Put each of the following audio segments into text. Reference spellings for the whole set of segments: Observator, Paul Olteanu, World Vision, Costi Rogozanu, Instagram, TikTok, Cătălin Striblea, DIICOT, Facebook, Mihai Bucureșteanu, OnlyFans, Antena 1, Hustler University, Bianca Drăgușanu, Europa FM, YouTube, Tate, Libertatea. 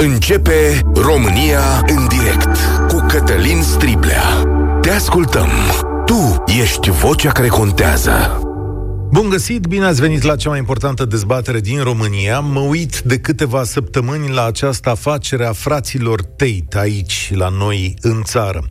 Începe România în direct cu Cătălin Striblea. Te ascultăm. Tu ești vocea care contează. Bun găsit, bine ați venit la cea mai importantă dezbatere din România. Mă uit de câteva săptămâni la această afacere a fraților Tate, aici, la noi, în țară.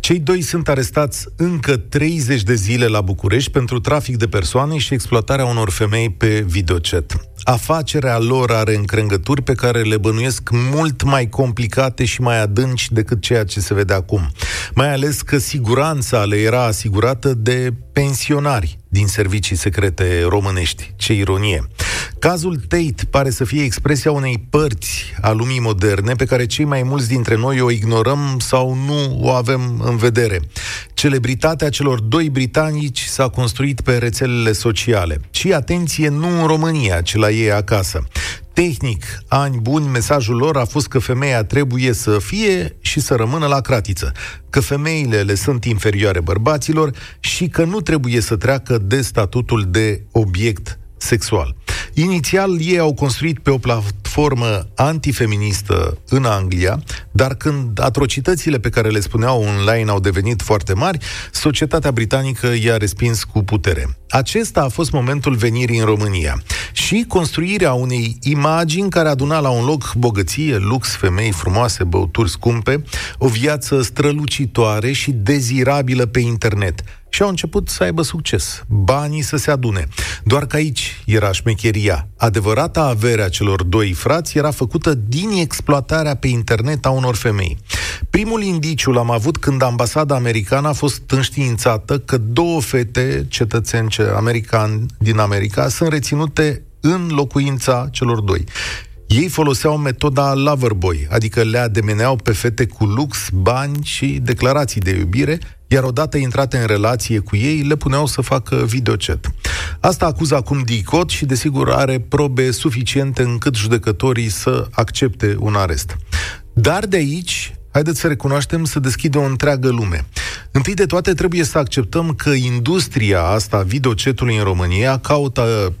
Cei doi sunt arestați încă 30 de zile la București pentru trafic de persoane și exploatarea unor femei pe videochat. Afacerea lor are încrengături pe care le bănuiesc mult mai complicate și mai adânci decât ceea ce se vede acum. Mai ales că siguranța le era asigurată de pensionari din servicii secrete românești. Ce ironie! Cazul Tate pare să fie expresia unei părți a lumii moderne pe care cei mai mulți dintre noi o ignorăm sau nu o avem în vedere. Celebritatea celor doi britanici s-a construit pe rețelele sociale. Și atenție, nu în România, ci la ei acasă. Tehnic, ani buni, mesajul lor a fost că femeia trebuie să fie și să rămână la cratiță, că femeile le sunt inferioare bărbaților și că nu trebuie să treacă de statutul de obiect sexual. Inițial, ei au construit pe o platformă antifeministă în Anglia, dar când atrocitățile pe care le spuneau online au devenit foarte mari, societatea britanică i-a respins cu putere. Acesta a fost momentul venirii în România și construirea unei imagini care aduna la un loc bogăție, lux, femei frumoase, băuturi scumpe, o viață strălucitoare și dezirabilă pe internet. Și au început să aibă succes, banii să se adune. Doar că aici era șmecheria. Adevărata avere a celor doi frați era făcută din exploatarea pe internet a unor femei. Primul indiciu l-am avut când ambasada americană a fost înștiințată că două fete, cetățeni americani din America, sunt reținute în locuința celor doi. Ei foloseau metoda loverboy, adică le ademeneau pe fete cu lux, bani și declarații de iubire, iar odată intrate în relație cu ei, le puneau să facă videochat. Asta acuză acum DIICOT și, desigur, are probe suficiente încât judecătorii să accepte un arest. Dar de aici, haideți să recunoaștem, se deschide o întreagă lume. Întâi de toate, trebuie să acceptăm că industria asta, videochatului în România,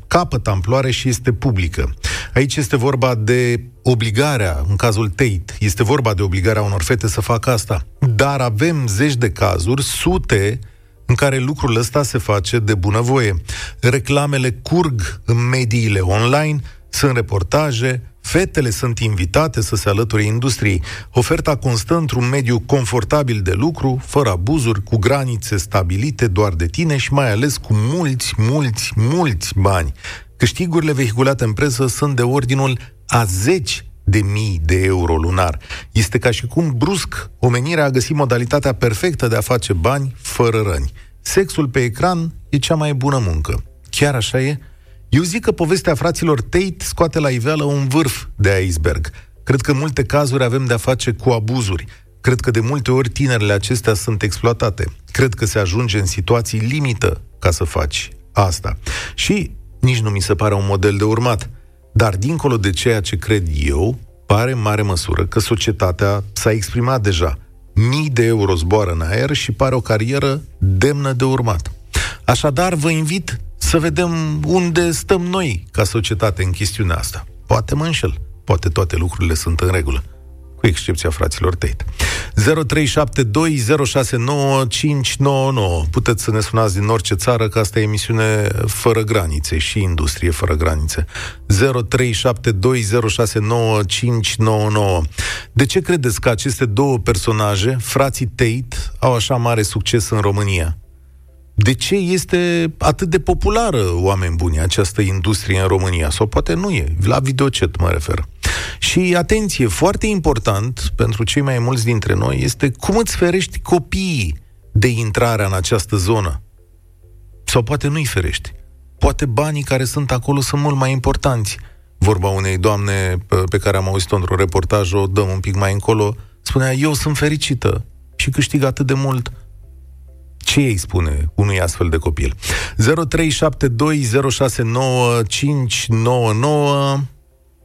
capătă amploare și este publică. Aici este vorba de obligarea, în cazul Tate, este vorba de obligarea unor fete să facă asta. Dar avem zeci de cazuri, sute, în care lucrul ăsta se face de bunăvoie. Reclamele curg în mediile online, sunt reportaje, fetele sunt invitate să se alăture industriei. Oferta constă într-un mediu confortabil de lucru, fără abuzuri, cu granițe stabilite doar de tine și mai ales cu mulți bani. Câștigurile vehiculate în presă sunt de ordinul a 10.000 de euro lunar. Este ca și cum, brusc, omenirea a găsit modalitatea perfectă de a face bani fără răni. Sexul pe ecran e cea mai bună muncă. Chiar așa e? Eu zic că povestea fraților Tate scoate la iveală un vârf de iceberg. Cred că în multe cazuri avem de-a face cu abuzuri. Cred că de multe ori tinerile acestea sunt exploatate. Cred că se ajunge în situații limită ca să faci asta. Și nici nu mi se pare un model de urmat. Dar dincolo de ceea ce cred eu, pare în mare măsură că societatea s-a exprimat deja. Mii de euro zboară în aer și pare o carieră demnă de urmat. Așadar, vă invit să vedem unde stăm noi ca societate în chestiunea asta. Poate mă înșel, poate toate lucrurile sunt în regulă, cu excepția fraților Tate. 0372069599. Puteți să ne sunați din orice țară, că asta e emisiune fără granițe și industrie fără granițe. 0372069599. De ce credeți că aceste două personaje, frații Tate, au așa mare succes în România? De ce este atât de populară, oameni buni, această industrie în România? Sau poate nu e, la videochat mă refer. Și atenție, foarte important pentru cei mai mulți dintre noi este cum îți ferești copiii de intrarea în această zonă. Sau poate nu-i ferești. Poate banii care sunt acolo sunt mult mai importanți. Vorba unei doamne pe care am auzit-o într-un reportaj, o dăm un pic mai încolo, spunea, eu sunt fericită și câștig atât de mult. Ce ei spune unui astfel de copil? 0372069599.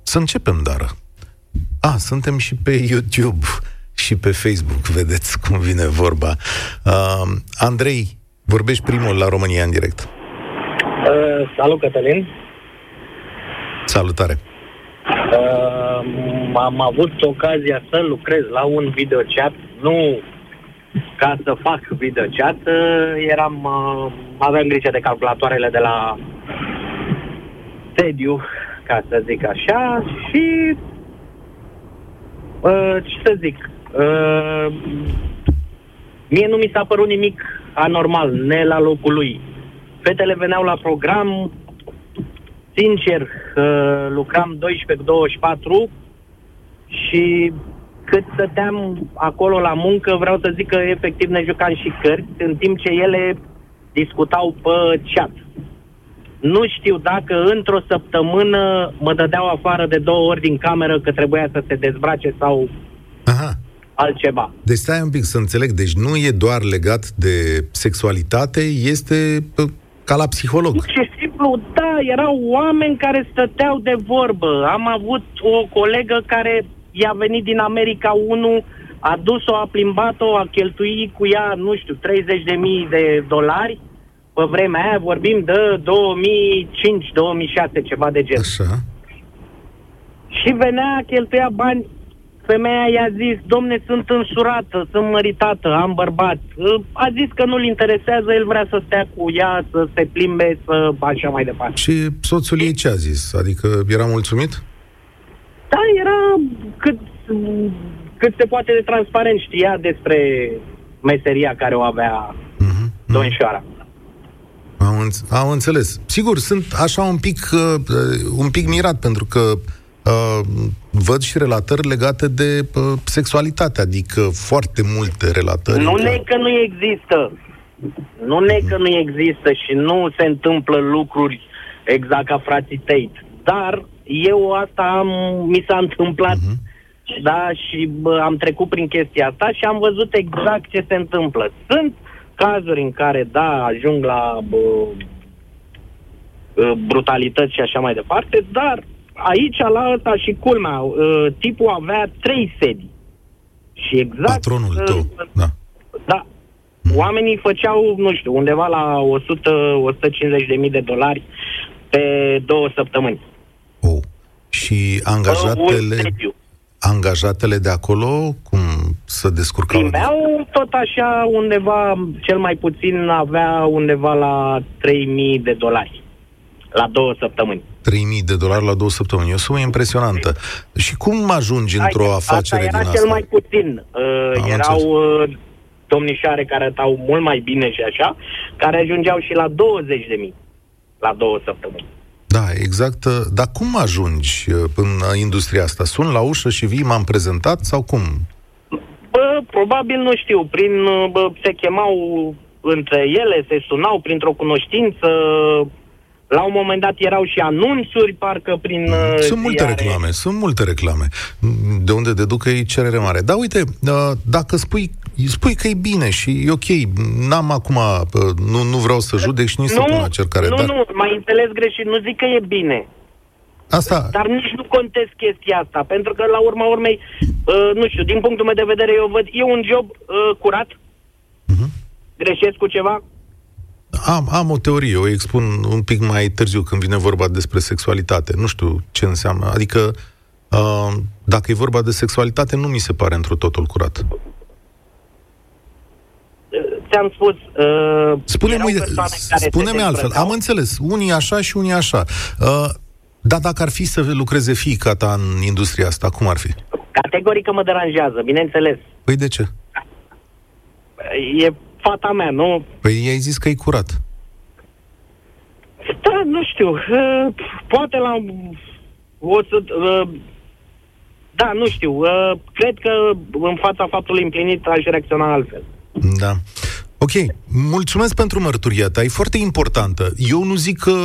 Să începem, dar. Suntem și pe YouTube și pe Facebook, vedeți cum vine vorba. Andrei, vorbești primul la România în direct. Salut, Cătălin. Salutare. am avut ocazia să lucrez la un videochat, nu ca să fac videochat, aveam grijă de calculatoarele de la sediu, ca să zic așa, și ce să zic, mie nu mi s-a părut nimic anormal, ne la locul lui. Fetele veneau la program, sincer, lucram 12-24 și cât stăteam acolo la muncă, vreau să zic că efectiv ne jucam și cărți, în timp ce ele discutau pe chat. Nu știu dacă într-o săptămână mă dădeau afară de 2 ori din cameră că trebuia să se dezbrace sau aha, altceva. Deci stai un pic să înțeleg, deci nu e doar legat de sexualitate, este ca la psiholog. Și simplu, da, erau oameni care stăteau de vorbă. Am avut o colegă care i-a venit din America 1, a dus-o, a plimbat-o, a cheltuit cu ea, nu știu, $30,000. Pe vremea aia vorbim de 2005-2006, ceva de genul. Așa. Și venea, cheltuia bani, femeia i-a zis, domne, sunt însurată, sunt măritată, am bărbat. A zis că nu-l interesează, el vrea să stea cu ea, să se plimbe, să așa mai departe. Și soțul ei ce a zis? Adică era mulțumit? Da, era cât se poate de transparent, știa despre meseria care o avea domnișoara. Am înțeles. Sigur, sunt așa un pic mirat, pentru că văd și relatări legate de sexualitate, adică foarte multe relatări. Nu neg că nu există. Nu neg că nu există și nu se întâmplă lucruri exact ca frații Tate. Dar eu mi s-a întâmplat, da, și am trecut prin chestia asta și am văzut exact ce se întâmplă. Sunt cazuri în care, da, ajung la brutalități și așa mai departe, dar aici, la ăsta și culmea, tipul avea 3 sedii. Și exact... Patronul tău, da. Da. Oamenii făceau, nu știu, undeva la $100,000-$150,000 pe 2 săptămâni. Oh. Și angajatele de acolo, cum să descurcau? Primeau tot așa undeva, cel mai puțin avea undeva la $3,000 la 2 săptămâni. $3,000 la 2 săptămâni, o sumă impresionantă. Și cum ajungi într-o afacere din asta? Asta era cel mai puțin. Erau domnișoare care atau mult mai bine și așa, care ajungeau și la 20.000 la 2 săptămâni. Da, exact. Dar cum ajungi în industria asta? Sun la ușă și vii, m-am prezentat sau cum? Bă, probabil, nu știu, se chemau între ele, se sunau printr-o cunoștință, la un moment dat erau și anunțuri, parcă prin... Sunt multe reclame. De unde deduc că e cerere mare. Dar uite, dacă spui că e bine și e ok, n-am acum, nu vreau să judec și nici să pun acercare. Nu, m-ai înțeles greșit, nu zic că e bine. Asta... Dar nici nu contez chestia asta, pentru că la urma urmei, nu știu, din punctul meu de vedere, eu văd, e un job curat, greșesc cu ceva? Am o teorie, o expun un pic mai târziu când vine vorba despre sexualitate. Nu știu ce înseamnă, adică dacă e vorba de sexualitate, nu mi se pare întru totul curat. Ți-am spus... Spune-mi altfel, am înțeles, unii așa și unii așa. Dar dacă ar fi să lucreze fiica ta în industria asta, cum ar fi? Categoric că mă deranjează, bineînțeles. Păi de ce? E fata mea, nu? Păi i-ai zis că e curat. Da, nu știu. Poate la... Da, nu știu. Cred că în fața faptului împlinit aș reacționa altfel. Da. Ok, mulțumesc pentru mărturia ta, e foarte importantă. Eu nu zic că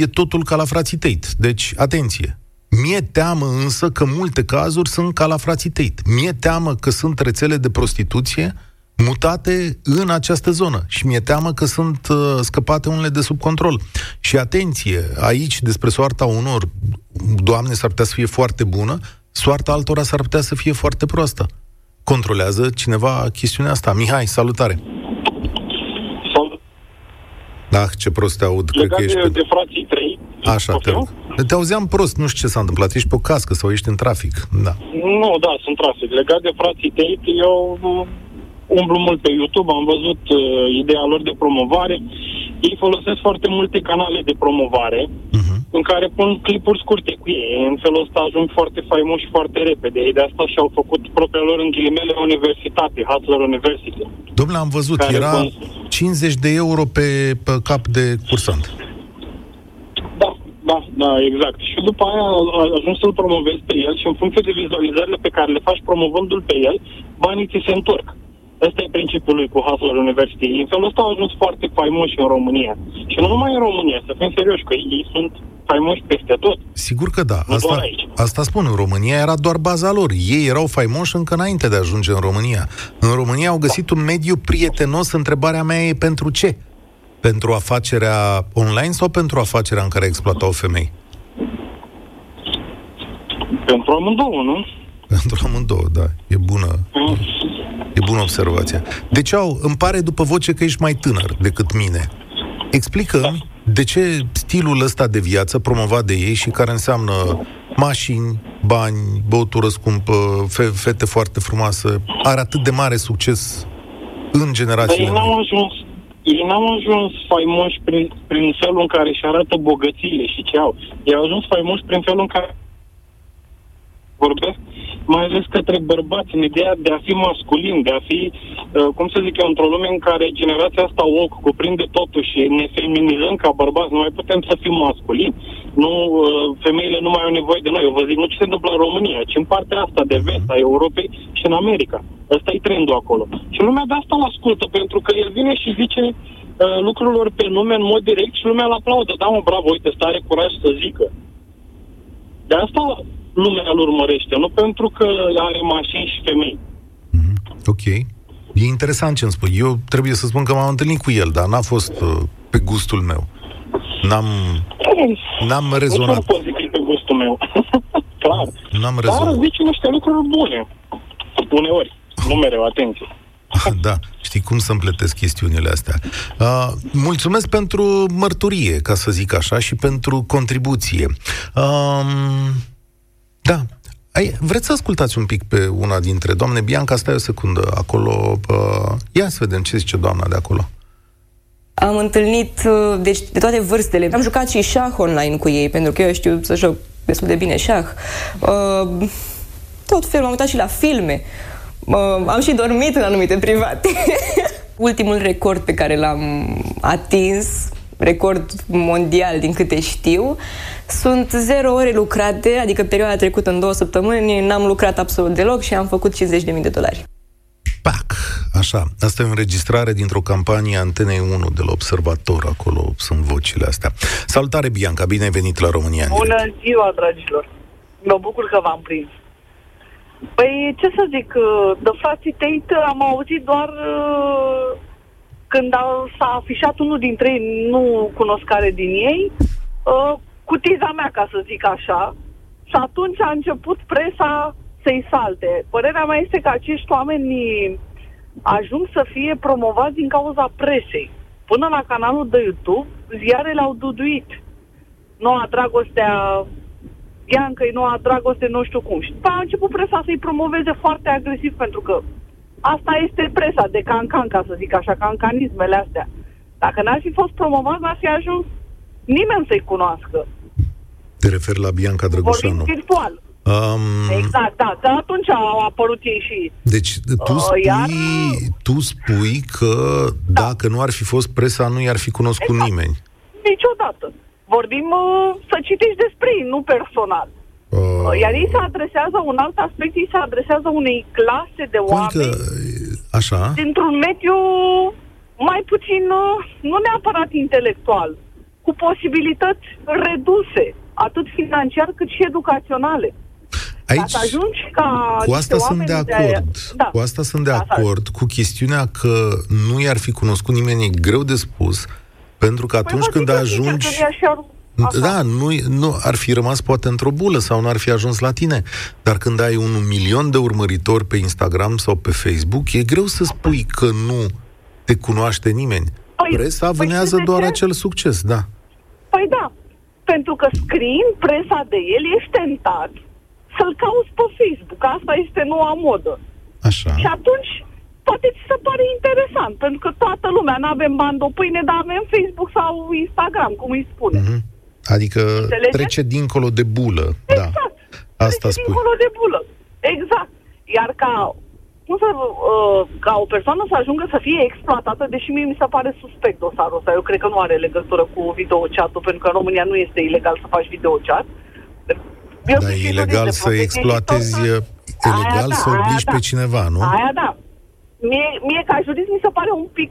e totul ca la frații Tate, deci atenție. Mie teamă însă că multe cazuri sunt ca la frații Tate. Mie teamă că sunt rețele de prostituție mutate în această zonă și mi-e teamă că sunt scăpate unele de sub control. Și atenție, aici despre soarta unor doamne s-ar putea să fie foarte bună, soarta altora s-ar putea să fie foarte proastă. Controlează cineva chestiunea asta. Mihai, salutare! Da, ce prost te aud. Legat cred că ești de frații 3. Așa, te rog. Te auzeam prost, nu știu ce s-a întâmplat. Ești pe o cască sau ești în trafic? Da. Nu, da, sunt trafic. Legat de frații Tate, eu umblu mult pe YouTube, am văzut ideea lor de promovare. Ei folosesc foarte multe canale de promovare, în care pun clipuri scurte cu ei. În felul ăsta ajung foarte faimoși și foarte repede. Ei de asta și-au făcut propria lor, în ghilimele, universitate, Hustler University. Dom'le, am văzut, era 50 de euro pe cap de cursant. Da, exact. Și după aia ajungi să-l promovezi pe el și în funcție de vizualizările pe care le faci promovându-l pe el, banii ți se întorc. Ăsta e principiul lui cu Hustler University. În felul ăsta au ajuns foarte faimoși în România. Și nu numai în România, să fim serioși, că ei sunt faimoși peste tot. Sigur că da. Asta spun, în România era doar baza lor. Ei erau faimoși încă înainte de a ajunge în România. În România au găsit un mediu prietenos. Întrebarea mea e pentru ce? Pentru afacerea online sau pentru afacerea în care exploatau femei? Pentru amândouă, nu? Pentru amândouă, da. E bună. E bună observația. Deci, îmi pare după voce că ești mai tânăr decât mine. Explică-mi de ce stilul ăsta de viață promovat de ei și care înseamnă mașini, bani, băutură scumpă, fete foarte frumoase, are atât de mare succes în generațiile. Dar ei n-au ajuns faimoși prin felul în care își arată bogățiile și ce au. Ei au ajuns faimoși prin felul în care vorbesc, mai ales către bărbați, în ideea de a fi masculin, de a fi, cum să zic eu, într-o lume în care generația asta woke cuprinde totul și ne feminizăm ca bărbați, nu mai putem să fim masculini, nu, femeile nu mai au nevoie de noi. Eu vă zic, nu ce se întâmplă în România, ci în partea asta de vest a Europei și în America. Ăsta e trendul acolo. Și lumea de asta o ascultă, pentru că el vine și zice lucrurilor pe nume în mod direct și lumea îl aplaudă. Da, mă, bravo, uite, ăsta are curaj să zică. De asta lumea îl urmărește, nu pentru că are mașini și femei. Ok. E interesant ce îmi spui. Eu trebuie să spun că m-am întâlnit cu el, dar n-a fost pe gustul meu. N-am rezonat. Nu pot zic că e pe gustul meu. Clar. N-am rezonat. Dar zici niște lucruri bune. Uneori. Nu mereu, atenție. Da, știi cum să împletesc chestiunile astea. Mulțumesc pentru mărturie, ca să zic așa, și pentru contribuție. Da. Vreți să ascultați un pic pe una dintre doamne? Bianca, stai o secundă acolo. Ia să vedem ce zice doamna de acolo. Am întâlnit de toate vârstele. Am jucat și șah online cu ei, pentru că eu știu să joc destul de bine șah. Tot felul, m-am uitat și la filme. Am și dormit în anumite private. Ultimul record pe care l-am atins, record mondial din câte știu, sunt 0 ore lucrate, adică perioada trecută în 2 săptămâni, n-am lucrat absolut deloc și am făcut $50.000. Pac! Așa, asta e o înregistrare dintr-o campanie Antenei 1 de la Observator, acolo sunt vocile astea. Salutare, Bianca, bine ai venit la România. Bună ziua, dragilor! Mă bucur că v-am prins. Păi, ce să zic, de frații Tate am auzit doar când s-a afișat unul dintre ei, nu cunosc care din ei, cu tiza mea, ca să zic așa, și atunci a început presa să-i salte. Părerea mea este că acești oameni ajung să fie promovați din cauza presei. Până la canalul de YouTube, ziarele au duduit. Noua dragostea, Bianca, noua dragoste, nu știu cum. Și a început presa să-i promoveze foarte agresiv, pentru că asta este presa de cancan, ca să zic așa, cancanismele astea. Dacă n-ar fi fost promovat, n-ar fi ajuns nimeni să-i cunoască. Te referi la Bianca Drăgușanu. Vorbim virtual. Exact, da. Dar atunci au apărut ei și... Deci tu spui că da, dacă nu ar fi fost presa, nu i-ar fi cunoscut nimeni. Niciodată. Vorbim să citești despre ei, nu personal. Iar ei se adresează un alt aspect, ei se adresează unei clase de oameni așa, dintr-un mediu mai puțin, nu neapărat intelectual, cu posibilități reduse, atât financiar cât și educaționale. Aici, cu asta sunt de acord. Da. Cu asta sunt de acord, cu chestiunea că nu i-ar fi cunoscut nimeni, e greu de spus, pentru că atunci când ajungi... Da, nu ar fi rămas poate într-o bulă sau nu ar fi ajuns la tine. Dar când ai 1 milion de urmăritori pe Instagram sau pe Facebook, e greu să spui că nu te cunoaște nimeni. Presa vânează doar acel succes, da. Păi da, Pentru că screen, presa de el, ești tentat să-l cauți pe Facebook. Asta este noua modă. Așa. Și atunci poate ți se pare interesant, pentru că toată lumea, n-avem bani de pâine, dar avem Facebook sau Instagram, cum îi spune. Mm-hmm. Adică înțelege? Trece dincolo de bulă. Exact. Da. Asta trece dincolo de bulă. Exact. Iar ca o persoană să ajungă să fie exploatată, deși mie mi se pare suspect dosarul ăsta, eu cred că nu are legătură cu videochat-ul, pentru că în România nu este ilegal să faci videochat. Dar e ilegal să exploatezi, e legal să obligi pe cineva, nu? Aia da. Mie ca jurist mi se pare un pic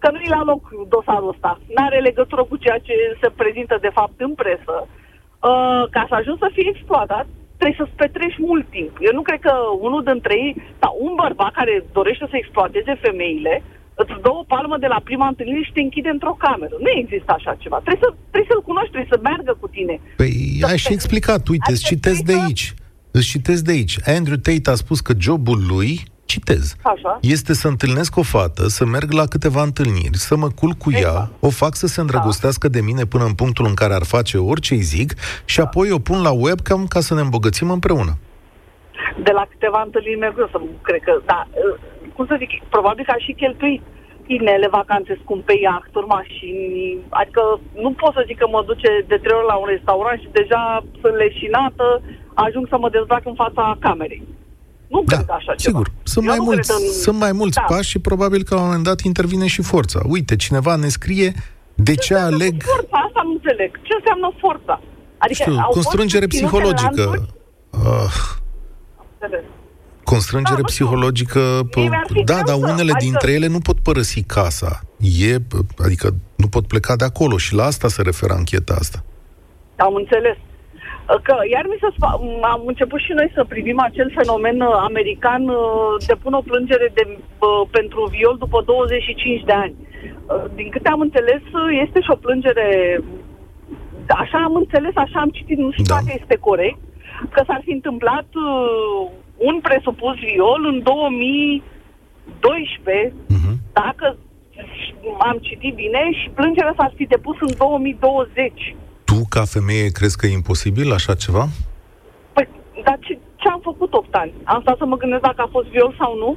că nu e la loc dosarul ăsta. N-are legătură cu ceea ce se prezintă de fapt în presă. Ca să ajungi să fii exploatat, trebuie să-ți petrești mult timp. Eu nu cred că unul dintre ei, sau un bărbat care dorește să exploateze femeile, îți dă o palmă de la prima întâlnire și te închide într-o cameră. Nu există așa ceva. Trebuie să-l cunoști, trebuie să meargă cu tine. Păi, ai și explicat. Uite, îți citesc de aici. Andrew Tate a spus că jobul lui, citez, așa, este să întâlnesc o fată, să merg la câteva întâlniri, să mă culc cu ea, o fac să se îndrăgostească de mine până în punctul în care ar face orice-i zic și apoi o pun la webcam ca să ne îmbogățim împreună. De la câteva întâlniri merg eu, cred că, da, cum să zic, probabil că a și cheltuit inele, vacanțe scumpe, iahturi, mașini, adică nu pot să zic că mă duce de 3 ori la un restaurant și deja sunt leșinată, ajung să mă dezbrac în fața camerei. Nu cred așa ceva. Sigur, sunt mai mulți pași și probabil că la un moment dat intervine și forța. Uite, cineva ne scrie ce aleg... Forța asta nu înțeleg. Ce înseamnă forța? Adică constrângere psihologică. Constrângere psihologică... Da, dar unele dintre ele nu pot părăsi casa. Adică nu pot pleca de acolo și la asta se referă ancheta asta. Am înțeles. Că iar am început și noi să privim acel fenomen american, depun o plângere pentru viol după 25 de ani. Din câte am înțeles, este și o plângere, așa am înțeles, așa am citit, nu știu dacă este corect, că s-ar fi întâmplat un presupus viol în 2012, dacă am citit bine, și plângerea s-ar fi depus în 2020. Tu, ca femeie, crezi că e imposibil așa ceva? Păi, dar ce am făcut 8 ani? Am stat să mă gândesc dacă a fost viol sau nu?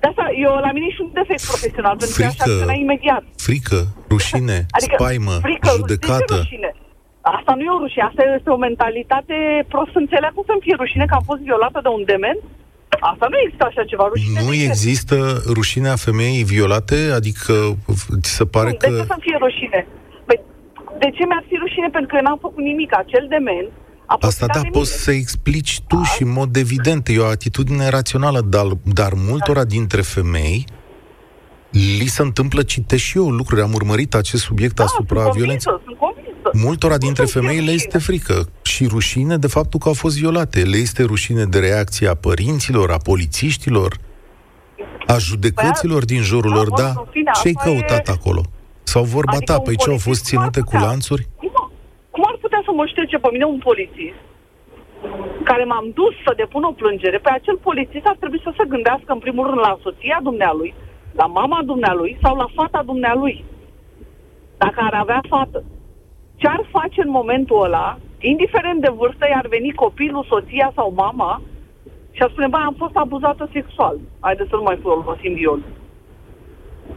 De asta, eu la mine și un defect profesional, pentru că așa acționa imediat. Frică, rușine, adică, spaimă, frică, judecată. Rușine? Asta nu e o rușine, asta este o mentalitate prost înțeleagă. Cum să-mi fie rușine că am fost violată de un dement? Asta nu există așa ceva, rușine. Nu există rușinea femeii violate? Adică, ți se pare că... De ce să-mi fie rușine? De ce mi-ar fi rușine? Pentru că n-am făcut nimic. Acel dement a poți să explici tu și în mod evident. E o atitudine rațională, dar multora dintre femei li se întâmplă, citesc și eu lucruri, am urmărit acest subiect asupra violenței. Multora dintre femei le este frică și rușine de faptul că au fost violate. Le este rușine de reacția părinților, a polițiștilor, a judecăților din jurul lor. Da, ce-ai căutat acolo? Sau vorba adică ta, ce au fost ținute cu lanțuri? Cum ar putea să mă șterge pe mine un polițist care m-am dus să depun o plângere? Pe acel polițist ar trebui să se gândească în primul rând la soția dumnealui, la mama dumnealui sau la fata dumnealui, dacă ar avea fată. Ce ar face în momentul ăla, indiferent de vârstă, i-ar veni copilul, soția sau mama și ar spune, am fost abuzată sexual, haideți să nu mai folosim viol.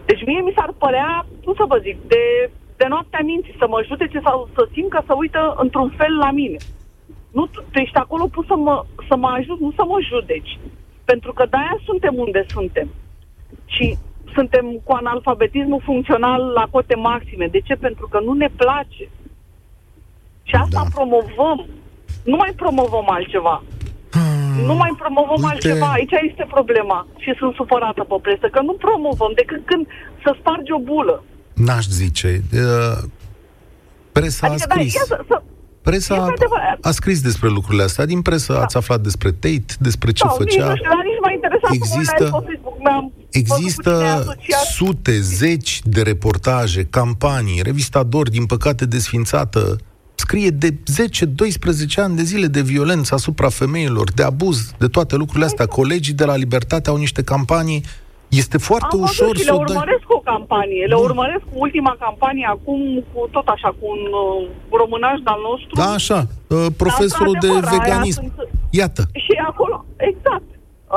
Deci mie mi s-ar părea, cum să vă zic, de noaptea minții, să mă judece sau să simt că se uită într-un fel la mine. Nu, tu ești acolo pus să mă ajut, nu să mă judeci. Pentru că de-aia suntem unde suntem. Și suntem cu analfabetismul funcțional la cote maxime. De ce? Pentru că nu ne place. Și asta promovăm. Nu mai promovăm altceva. Nu mai promovăm altceva, aici este problema. Și sunt supărată pe presă că nu promovăm decât când să spargi o bulă. N-aș zice presa a scris a scris despre lucrurile astea. Din presă ați aflat despre Tate, despre ce făcea. Nici m-a interesat. Există sute, zeci de reportaje, campanii. Revista Dor, din păcate desfințată, scrie de 10-12 ani de zile de violență asupra femeilor, de abuz, de toate lucrurile astea. Colegii de la Libertatea au niște campanii Este foarte ușor să le urmăresc cu o campanie. Le urmăresc cu ultima campanie acum, cu tot așa, cu un românaj de-al nostru. Da, așa, profesorul de veganism. Iată. Și acolo, exact.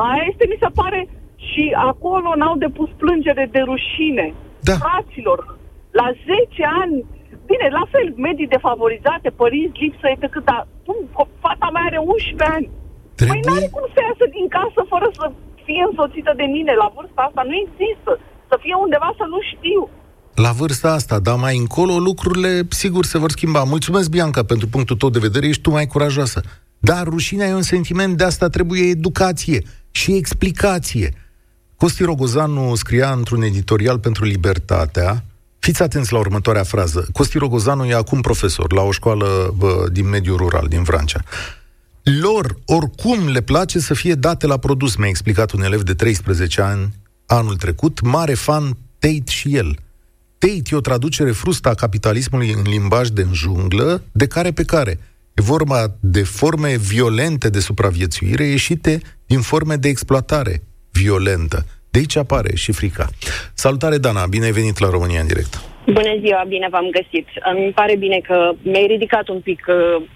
Aia este, mi se pare, și acolo n-au depus plângere de rușine. Da. Fraților, la 10 ani, bine, la fel, medii defavorizate, părinți, lipsă, etc. Dar fata mea are 11 ani. Trebuie... Păi n-are cum să iasă din casă fără să fie însoțită de mine. La vârsta asta nu există. Să fie undeva să nu știu. La vârsta asta, dar mai încolo lucrurile sigur se vor schimba. Mulțumesc, Bianca, pentru punctul tău de vedere. Ești tu mai curajoasă. Dar rușinea e un sentiment, de asta trebuie educație și explicație. Costi Rogozanu scria într-un editorial pentru Libertatea. Fiți atenți la următoarea frază. Costi Rogozanu e acum profesor la o școală din mediul rural, din Vrancea. Lor, oricum, le place să fie date la produs, mi-a explicat un elev de 13 ani anul trecut, mare fan Tate și el. Tate e o traducere frustă a capitalismului în limbaj de junglă, de care pe care. E vorba de forme violente de supraviețuire ieșite din forme de exploatare violentă. De aici apare și frica. Salutare, Dana, bine ai venit la România în direct. Bună ziua, bine v-am găsit. Îmi pare bine că mi-ai ridicat un pic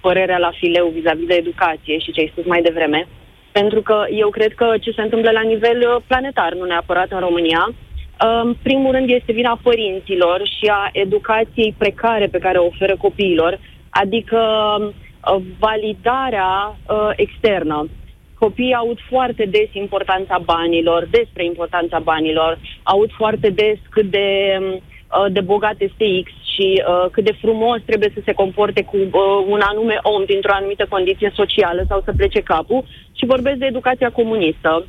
părerea la fileu vis-a-vis de educație și ce ai spus mai devreme, pentru că eu cred că ce se întâmplă la nivel planetar, nu neapărat în România, în primul rând este vina părinților și a educației precare pe care o oferă copiilor, adică validarea externă. Copiii aud foarte des importanța banilor, despre importanța banilor, aud foarte des cât de bogat este X și cât de frumos trebuie să se comporte cu un anume om dintr-o anumită condiție socială sau să plece capul, și vorbesc de educația comunistă,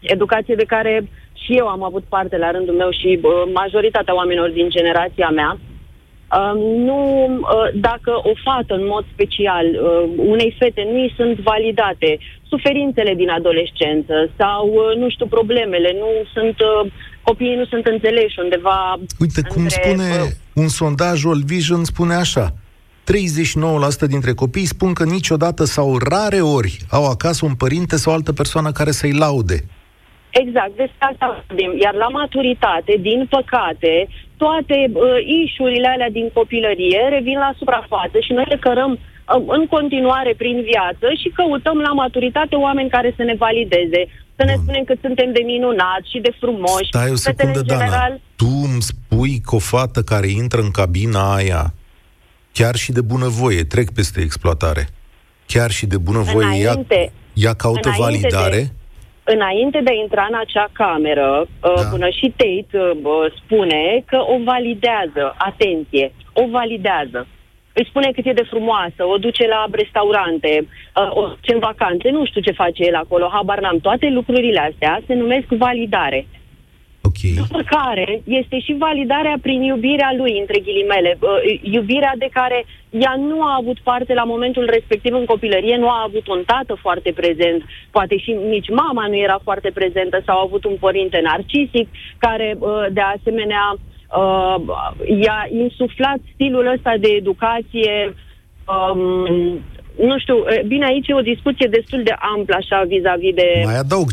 educație de care și eu am avut parte la rândul meu și majoritatea oamenilor din generația mea. Dacă o fată în mod special, unei fete nu îi sunt validate suferințele din adolescență sau, nu știu, problemele, nu sunt, copiii nu sunt înțeleși undeva. Uite cum spune un sondaj World Vision, spune așa: 39% dintre copii spun că niciodată sau rare ori au acasă un părinte sau altă persoană care să-i laude. Exact, despre asta vorbim. Iar la maturitate, din păcate, toate ișurile alea din copilărie revin la suprafață și noi le cărăm în continuare prin viață și căutăm la maturitate oameni care să ne valideze, să ne spunem că suntem de minunați și de frumoși. Stai o secundă, general... Dana, tu îmi spui că o fată care intră în cabina aia, chiar și de bunăvoie, trec peste exploatare, chiar și de bunăvoie, ea caută validare... Înainte de a intra în acea cameră, până și Tate spune că o validează, atenție, o validează. Îi spune cât e de frumoasă, o duce la restaurante, o duce în vacanțe, nu știu ce face el acolo, habar n-am. Toate lucrurile astea se numesc validare. Okay. După care este și validarea prin iubirea lui, între ghilimele, iubirea de care ea nu a avut parte la momentul respectiv în copilărie, nu a avut un tată foarte prezent, poate și nici mama nu era foarte prezentă sau a avut un părinte narcisic care de asemenea i-a insuflat stilul ăsta de educație. Nu știu, bine, aici e o discuție destul de amplă așa vis-a-vis de... Mai adaug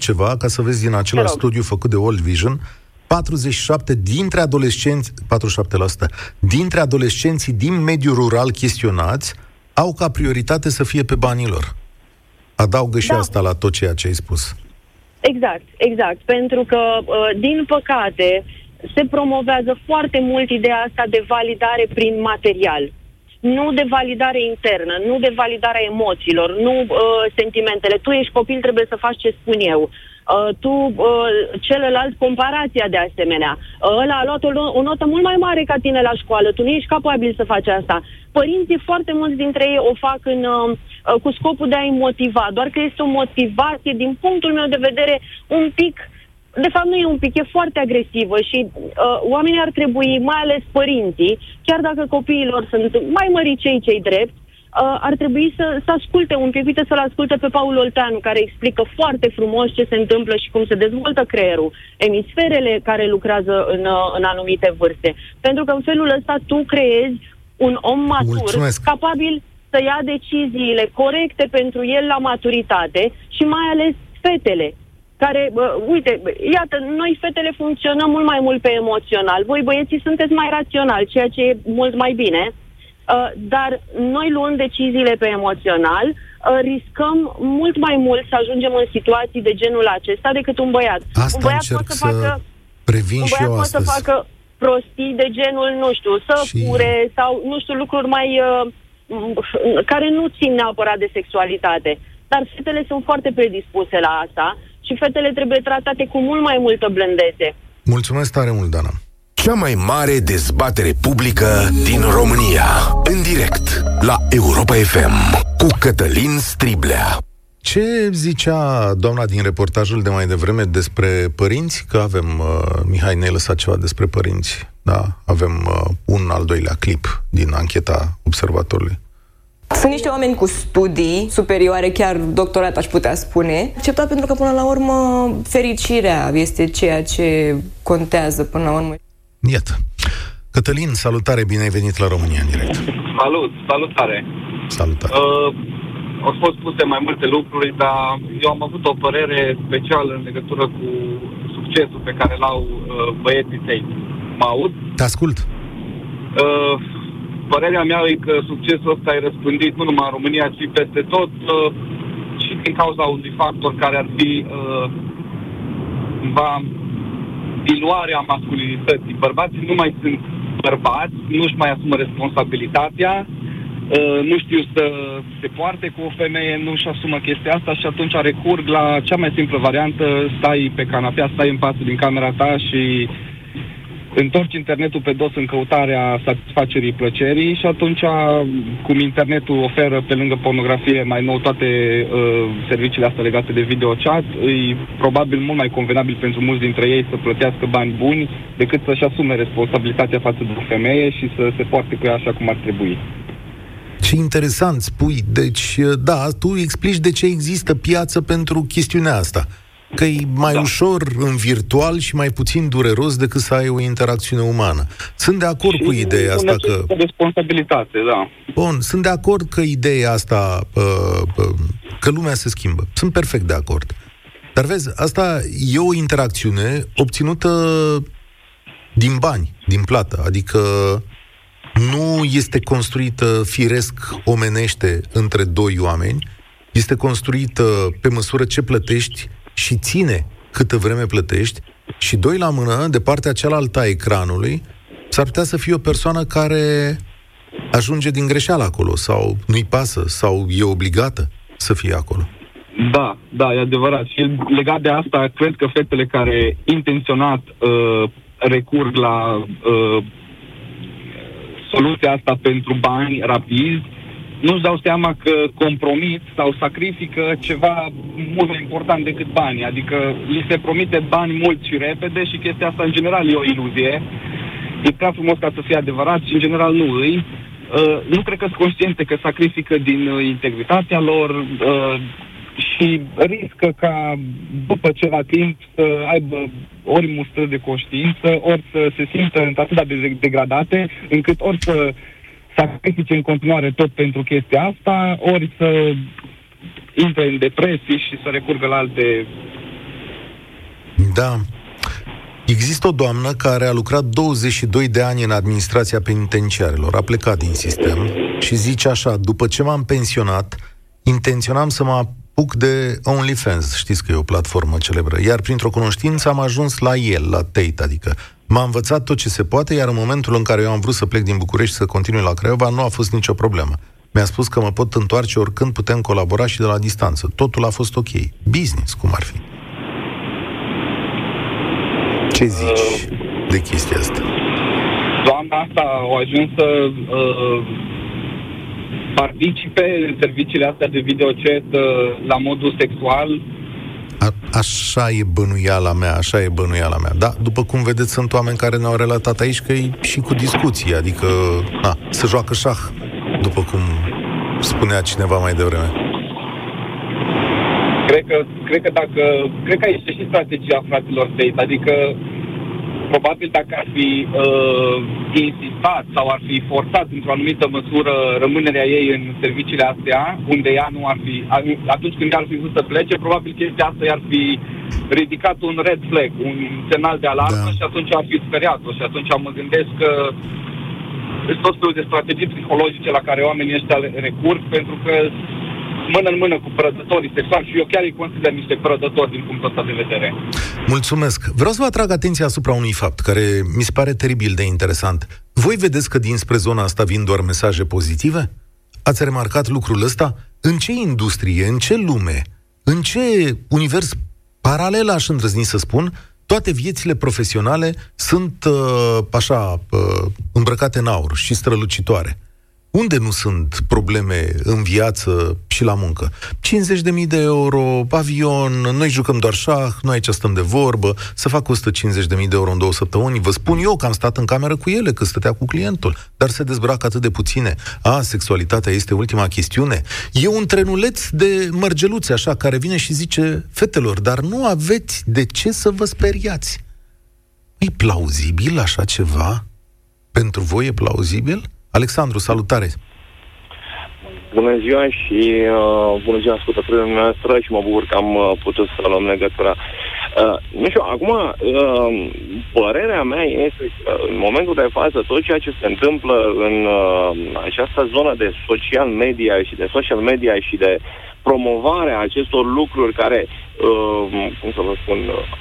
ceva. Ca să vezi din același studiu făcut de World Vision, 47% dintre adolescenții din mediul rural chestionați au ca prioritate să fie pe banii lor. Adaugă și asta la tot ceea ce ai spus. Exact, pentru că, din păcate, se promovează foarte mult ideea asta de validare prin material. Nu de validare internă, nu de validarea emoțiilor, nu sentimentele. Tu ești copil, trebuie să faci ce spun eu. Celălalt, comparația de asemenea. Ăla a luat o notă mult mai mare ca tine la școală, tu nu ești capabil să faci asta. Părinții, foarte mulți dintre ei o fac cu scopul de a-i motiva, doar că este o motivație, din punctul meu de vedere, un pic... De fapt, nu e un pic, e foarte agresivă și oamenii ar trebui, mai ales părinții, chiar dacă copiilor sunt mai măricei cei drept, ar trebui să asculte un pic, uite, să-l asculte pe Paul Olteanu, care explică foarte frumos ce se întâmplă și cum se dezvoltă creierul, emisferele care lucrează în anumite vârste. Pentru că în felul ăsta tu creezi un om matur, capabil să ia deciziile corecte pentru el la maturitate și mai ales fetele. care, uite, iată, noi fetele funcționăm mult mai mult pe emoțional, voi băieții sunteți mai raționali, ceea ce e mult mai bine, dar noi luând deciziile pe emoțional, riscăm mult mai mult să ajungem în situații de genul acesta decât un băiat. Asta un băiat încerc să previn și eu astăzi. Să facă prostii de genul, nu știu, să fure sau, nu știu, lucruri mai... care nu țin neapărat de sexualitate. Dar fetele sunt foarte predispuse la asta și fetele trebuie tratate cu mult mai multă blândețe. Mulțumesc tare mult, Dana. Cea mai mare dezbatere publică din România. În direct la Europa FM cu Cătălin Striblea. Ce zicea doamna din reportajul de mai devreme despre părinți? Că avem, Mihai ne-a lăsat ceva despre părinți. Da, avem un al doilea clip din ancheta Observatorului. Sunt niște oameni cu studii superioare, chiar doctorat aș putea spune. Acceptat pentru că până la urmă fericirea este ceea ce contează până la urmă. Iată. Cătălin, salutare, bine ai venit la România în direct. Salut, salutare. Salutare. Au fost puse mai multe lucruri, dar eu am avut o părere specială în legătură cu succesul pe care l-au băieții Tate. Mă aud? Te ascult. Părerea mea e că succesul ăsta e răspândit nu numai în România, ci peste tot și din cauza unui factor care ar fi cumva diluarea masculinității. Bărbații nu mai sunt bărbați, nu-și mai asumă responsabilitatea, nu știu să se poarte cu o femeie, nu-și asumă chestia asta și atunci recurg la cea mai simplă variantă, stai pe canapea, stai în față din camera ta și... întorci internetul pe dos în căutarea satisfacerii plăcerii și atunci, cum internetul oferă pe lângă pornografie mai nou toate serviciile astea legate de video chat, e probabil mult mai convenabil pentru mulți dintre ei să plătească bani buni decât să-și asume responsabilitatea față de o femeie și să se poarte cu ea așa cum ar trebui. Ce interesant spui, deci da, tu explici de ce există piață pentru chestiunea asta. Că e mai ușor în virtual și mai puțin dureros decât să ai o interacțiune umană. Sunt de acord și cu ideea asta că... responsabilitate, da. Bun, sunt de acord că ideea asta, că lumea se schimbă. Sunt perfect de acord. Dar vezi, asta e o interacțiune obținută din bani, din plată. Adică nu este construită firesc omenește între doi oameni. Este construită pe măsură ce plătești și ține câtă vreme plătești și doi la mână, de partea cealaltă a ecranului, s-ar putea să fie o persoană care ajunge din greșeală acolo sau nu-i pasă sau e obligată să fie acolo. Da, da, e adevărat. Și legat de asta, cred că fetele care intenționat recurg la soluția asta pentru bani rapizi, nu-și dau seama că compromit sau sacrifică ceva mult mai important decât banii. Adică li se promite bani mulți și repede și chestia asta în general e o iluzie. E prea frumos ca să fie adevărat și în general nu îi. Nu cred că sunt conștiente că sacrifică din integritatea lor și riscă ca după ceva timp să aibă ori mustrări de conștiință, ori să se simtă într-atât de degradate, încât ori să sacrifice în continuare tot pentru chestia asta, ori să intre în depresii și să recurgă la alte... Da. Există o doamnă care a lucrat 22 de ani în administrația penitenciarelor, a plecat din sistem și zice așa, după ce m-am pensionat, intenționam să mă apuc de OnlyFans, știți că e o platformă celebră, iar printr-o cunoștință am ajuns la el, la Tate, adică m-a învățat tot ce se poate, iar în momentul în care eu am vrut să plec din București să continui la Craiova, nu a fost nicio problemă. Mi-a spus că mă pot întoarce oricând, putem colabora și de la distanță. Totul a fost ok. Business, cum ar fi. Ce zici de chestia asta? Doamna asta a ajuns să participe în serviciile astea de videochat la modul sexual. Așa e bănuiala mea, așa e bănuiala mea. Da, după cum vedeți, sunt oameni care ne-au relatat aici că e și cu discuții, adică, na, se joacă șah, după cum spunea cineva mai devreme. Cred că aici e și strategia fraților Tate, adică probabil dacă ar fi insistat sau ar fi forțat într-o anumită măsură rămânerea ei în serviciile astea, unde ea nu ar fi, atunci când ar fi vrut să plece, probabil chestia asta i-ar fi ridicat un red flag, un semnal de alarmă, da. Și atunci ar fi speriat-o. Și atunci mă gândesc că sunt tot felul de strategii psihologice la care oamenii ăștia le recurg, pentru că mână în mână cu prădătorii sexuali, și eu chiar îi consider niște prădători din punctul ăsta de vedere. Mulțumesc. Vreau să vă atrag atenția asupra unui fapt care mi se pare teribil de interesant. Voi vedeți că dinspre zona asta vin doar mesaje pozitive? Ați remarcat lucrul ăsta? În ce industrie, în ce lume, în ce univers paralel, aș îndrăzni să spun, toate viețile profesionale sunt îmbrăcate în aur și strălucitoare. Unde nu sunt probleme în viață și la muncă? 50.000 de euro, avion, noi jucăm doar șah, noi aici stăm de vorbă, să fac 150.000 de euro în 2 săptămâni. Vă spun eu că am stat în cameră cu ele, că stătea cu clientul, dar se dezbracă atât de puține. A, sexualitatea este ultima chestiune. E un trenuleț de mărgeluțe, așa, care vine și zice, fetelor, dar nu aveți de ce să vă speriați. E plauzibil așa ceva? Pentru voi e plauzibil? Alexandru, salutare! Bună ziua și bună ziua ascultătorilor noastre și mă bucur că am putut să luăm legătura. Nu știu, acum părerea mea este că în momentul de față tot ceea ce se întâmplă în această zonă de social media și de promovarea acestor lucruri care, cum să vă spun,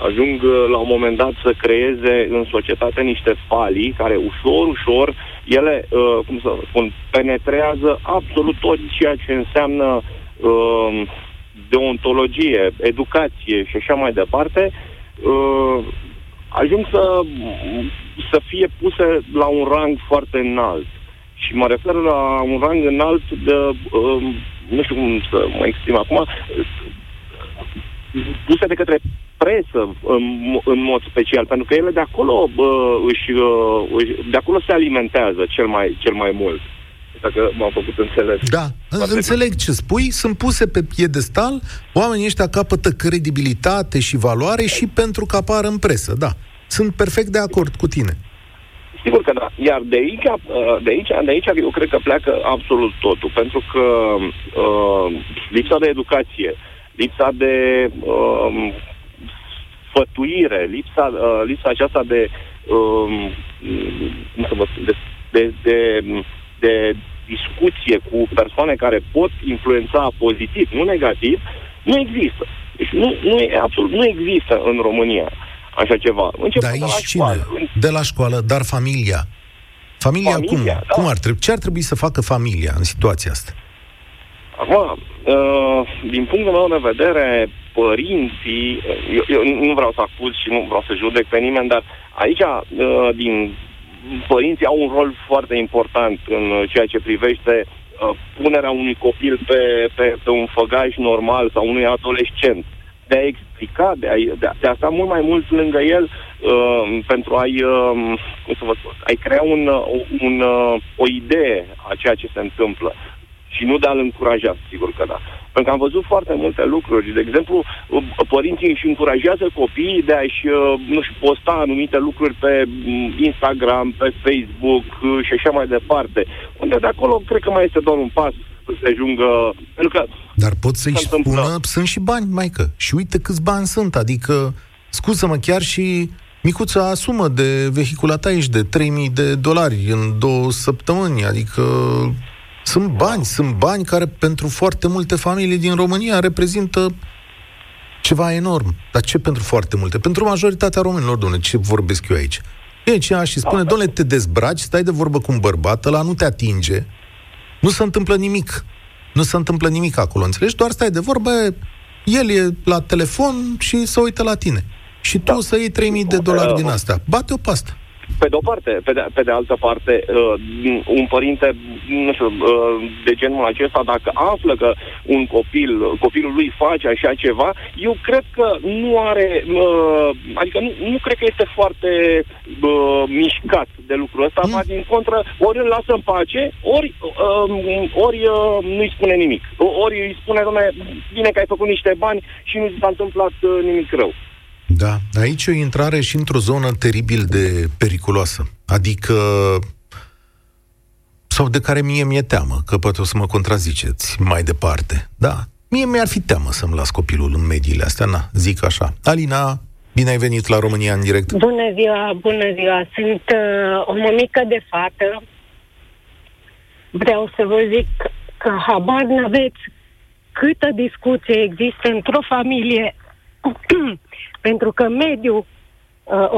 ajung la un moment dat să creeze în societate niște falii care ușor, ușor, ele, cum să vă spun, penetrează absolut tot ceea ce înseamnă deontologie, educație și așa mai departe, ajung să fie puse la un rang foarte înalt. Și mă refer la un rang înalt de... nu știu cum să mă exprim acum, puse de către presă în mod special, pentru că ele de acolo de acolo se alimentează cel mai mult. Dacă m-am făcut înțeles. Da, înțeleg ce spui, sunt puse pe piedestal, oamenii ăștia capătă credibilitate și valoare și pentru că apar în presă, da. Sunt perfect de acord cu tine. Sigur că da. Iar de aici eu cred că pleacă absolut totul, pentru că lipsa de educație, lipsa de sfătuire, lipsa aceasta de discuție cu persoane care pot influența pozitiv, nu negativ, nu există. Deci nu există în România așa ceva. Dar aici cine? De la școală, dar familia. Familia cum? Da. Cum ar trebui? Ce ar trebui să facă familia în situația asta? Acum, din punctul meu de vedere, părinții, eu nu vreau să acuz și nu vreau să judec pe nimeni, dar aici părinții au un rol foarte important în ceea ce privește punerea unui copil pe un făgaș normal sau unui adolescent. De a explica, de a sta mult mai mult lângă el pentru a-i crea o idee a ceea ce se întâmplă și nu de a-l încuraja, sigur că da. Pentru că am văzut foarte multe lucruri. De exemplu, părinții își încurajează copiii de a-și posta anumite lucruri pe Instagram, pe Facebook și așa mai departe. Unde de acolo cred că mai este doar un pas să ajungă... Dar pot să-i spună, sunt și bani, maică, și uite câți bani sunt, adică, scuză-mă, chiar și micuța sumă de vehicula ta ești de $3.000 în 2 săptămâni, adică sunt bani care pentru foarte multe familii din România reprezintă ceva enorm. Dar ce pentru foarte multe? Pentru majoritatea românilor, dom'le, ce vorbesc eu aici? E aceea și spune, dom'le, te dezbraci, stai de vorbă cu un bărbat, ăla nu te atinge, nu se întâmplă nimic. Nu se întâmplă nimic acolo, înțelegi? Doar stai de vorbă, el e la telefon și se uită la tine. Și tu o să iei $3.000 din astea. Bate-o pe asta. Pe de o parte, pe de altă parte, un părinte, nu știu, de genul acesta, dacă află că un copilul lui face așa ceva, eu cred că nu are, adică nu cred că este foarte mișcat de lucrul ăsta, dar din contră, ori îl lasă în pace, ori nu-i spune nimic. Ori îi spune, dom'le, bine că ai făcut niște bani și nu ți s-a întâmplat nimic rău. Da, aici e o intrare și într-o zonă teribil de periculoasă. Adică, sau de care mie mi-e teamă, că poate o să mă contraziceți mai departe. Da, mie mi-ar fi teamă să-mi las copilul în mediile astea, na, zic așa. Alina, bine ai venit la România în direct. Bună ziua, bună ziua. Sunt o mămică de fată. Vreau să vă zic că habar n-aveți câtă discuție există într-o familie pentru că mediul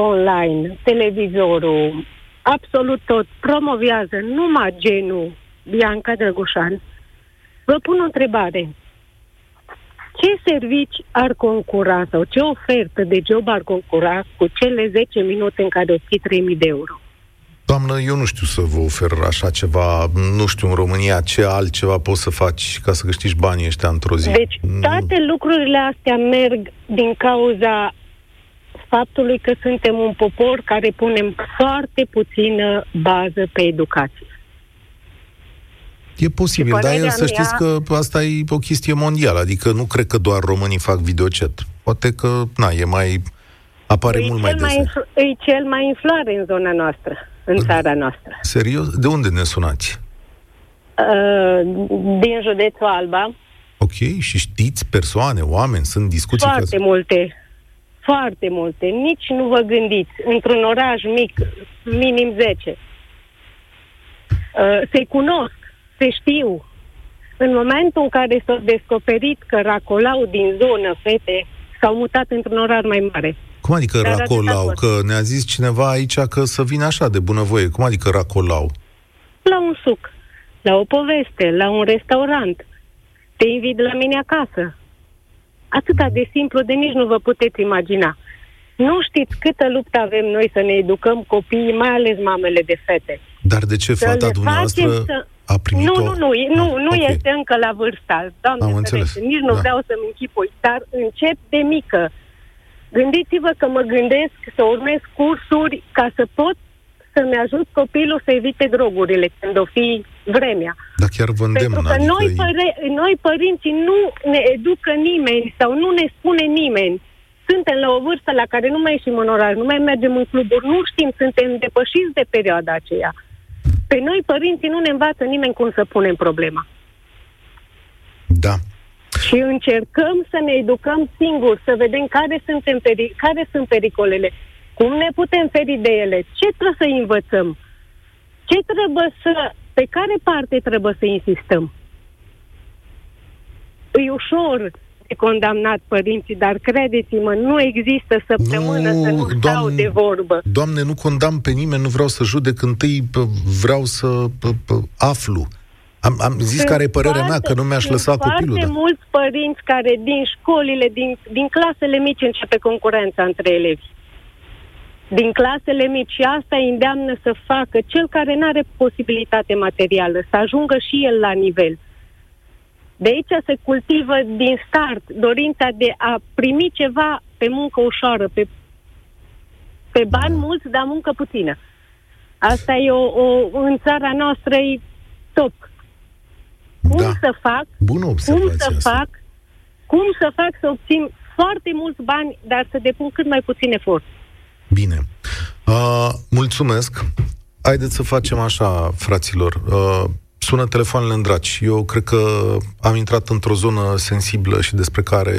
online, televizorul, absolut tot promovează numai genul Bianca Drăgușan. Vă pun o întrebare. Ce servici ar concura sau ce ofertă de job ar concura cu cele 10 minute în care o fi 3.000 de euro? Doamnă, eu nu știu să vă ofer așa ceva, nu știu în România ce altceva poți să faci ca să câștigi banii ăștia într-o zi. Deci toate lucrurile astea merg din cauza faptului că suntem un popor care punem foarte puțină bază pe educație. E posibil, dar eu să știți că asta e o chestie mondială, adică nu cred că doar românii fac videochat. Poate că, na, e mai... apare mult mai des. E cel mai în floare în zona noastră, în țara noastră. Serios? De unde ne sunați? Din județul Alba. Ok, și știți persoane, oameni, sunt discuții... Foarte multe, foarte multe. Nici nu vă gândiți. Într-un oraș mic, minim 10. Se cunosc, se știu. În momentul în care s-au descoperit că racolau din zonă fete, s-au mutat într-un oraș mai mare. Cum adică racolau? Că ne-a zis cineva aici că să vină așa de bunăvoie. Cum adică racolau? La un suc, la o poveste, la un restaurant. Te invit la mine acasă. Atâta de simplu, de nici nu vă puteți imagina. Nu știți câtă luptă avem noi să ne educăm copiii, mai ales mamele de fete. Dar de ce fata dumneavoastră a primit-o? Nu, este încă la vârsta. Doamne, nici nu vreau să-mi închipui, dar încep de mică. Gândiți-vă că mă gândesc să urmez cursuri ca să pot să-mi ajut copilul să evite drogurile când o fi vremea. Dar chiar vă îndemnă. Pentru că adică noi părinții nu ne educă nimeni sau nu ne spune nimeni. Suntem la o vârstă la care nu mai ieșim în oraș, nu mai mergem în cluburi, nu știm, suntem depășiți de perioada aceea. Pe noi părinții nu ne învață nimeni cum să punem problema. Da. Și încercăm să ne educăm singuri, să vedem care sunt pericolele, cum ne putem feri de ele, ce trebuie să învățăm, pe care parte trebuie să insistăm. E ușor de condamnat părinții, dar credeți-mă, nu există săptămână să nu stau de vorbă. Doamne, nu condamn pe nimeni, nu vreau să judec, întâi vreau să aflu. Am zis care e părerea mea, că nu mi-aș lăsa copilul. Sunt foarte mulți părinți care din școlile, din clasele mici începe concurența între elevi. Din clasele mici. Și asta îi îndeamnă să facă cel care nu are posibilitate materială, să ajungă și el la nivel. De aici se cultivă din start dorința de a primi ceva pe muncă ușoară, pe bani mulți, dar muncă puțină. Asta e în țara noastră e top. Cum să fac să obțin foarte mulți bani, dar să depun cât mai puțin efort. Bine. Mulțumesc. Haideți să facem așa, fraților. Sună telefoanele în draci. Eu cred că am intrat într-o zonă sensibilă și despre care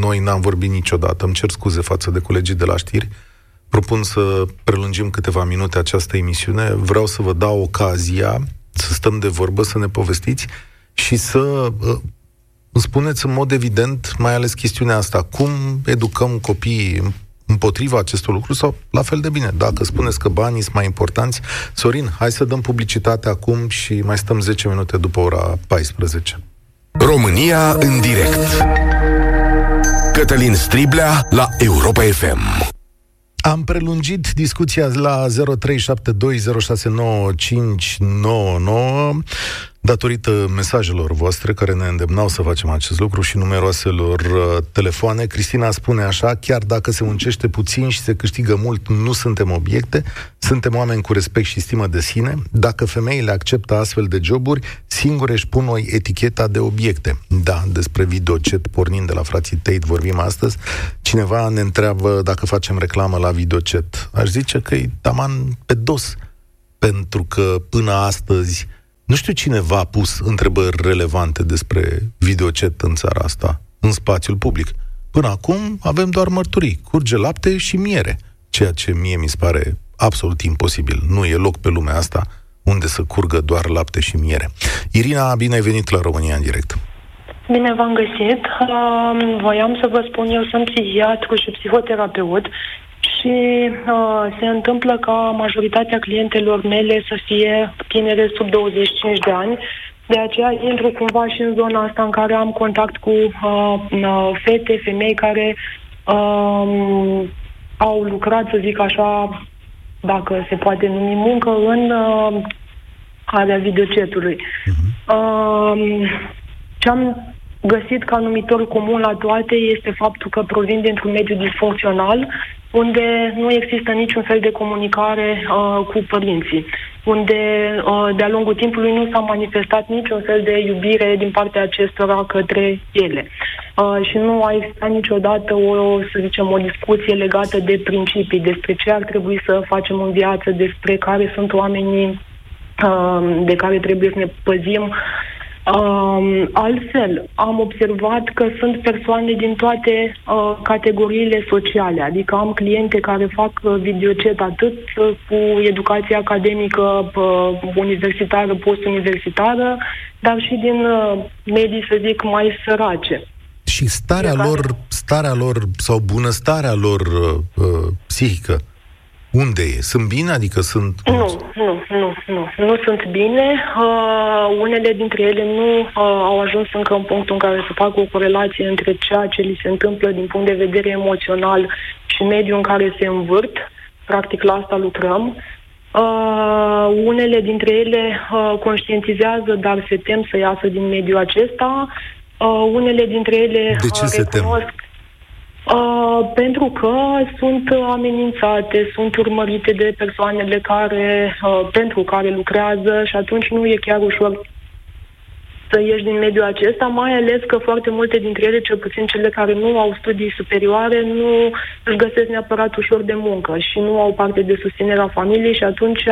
noi n-am vorbit niciodată. Îmi cer scuze față de colegii de la știri. Propun să prelungim câteva minute această emisiune. Vreau să vă dau ocazia să stăm de vorbă, să ne povestiți și să spuneți în mod evident, mai ales chestiunea asta, cum educăm copiii împotriva acestor lucruri sau la fel de bine, dacă spuneți că banii sunt mai importanți. Sorin, hai să dăm publicitate acum și mai stăm 10 minute după ora 14. România în direct. Cătălin Striblea la Europa FM. Am prelungit discuția la 0372069599 datorită mesajelor voastre care ne îndemnau să facem acest lucru și numeroaselor telefoane. Cristina spune așa: chiar dacă se muncește puțin și se câștigă mult, nu suntem obiecte, suntem oameni cu respect și stimă de sine. Dacă femeile acceptă astfel de joburi, singure își pun noi eticheta de obiecte. Da, despre videochat pornind de la frații Tate vorbim astăzi. cineva ne întreabă dacă facem reclamă la videochat. Aș zice că e taman pe dos, pentru că până astăzi nu știu cine v-a pus întrebări relevante despre videochat în țara asta, în spațiul public. Până acum avem doar mărturii, curge lapte și miere, ceea ce mie mi se pare absolut imposibil. Nu e loc pe lumea asta unde să curgă doar lapte și miere. Irina, bine ai venit la România în direct. Bine v-am găsit. Voiam să vă spun, eu sunt psihiatru și psihoterapeut și se întâmplă ca majoritatea clientelor mele să fie tinere sub 25 de ani. De aceea intru cumva și în zona asta în care am contact cu fete, femei care au lucrat, să zic așa, dacă se poate numi muncă, în area videochatului. Ce-am găsit ca numitor comun la toate este faptul că provin dintr-un mediu disfuncțional, unde nu există niciun fel de comunicare cu părinții, unde de-a lungul timpului nu s-a manifestat niciun fel de iubire din partea acestora către ele. Și nu a existat niciodată o, să zicem, o discuție legată de principii, despre ce ar trebui să facem în viață, despre care sunt oamenii de care trebuie să ne păzim. Altfel, am observat că sunt persoane din toate categoriile sociale, adică am cliente care fac videochat atât cu educație academică, universitară, postuniversitară, dar și din medii, să zic, mai sărace. Și starea lor sau bunăstarea lor psihică, unde e? Sunt bine? Adică sunt... Nu sunt bine. Unele dintre ele nu au ajuns încă în punctul în care să facă o corelație între ceea ce li se întâmplă din punct de vedere emoțional și mediul în care se învârt. Practic la asta lucrăm. Unele dintre ele conștientizează, dar se tem să iasă din mediul acesta. Unele dintre ele... De ce se tem? Pentru că sunt amenințate, sunt urmărite de persoanele care, pentru care lucrează și atunci nu e chiar ușor să ieși din mediul acesta, mai ales că foarte multe dintre ele, cel puțin cele care nu au studii superioare, nu își găsesc neapărat ușor de muncă și nu au parte de susținerea familiei și atunci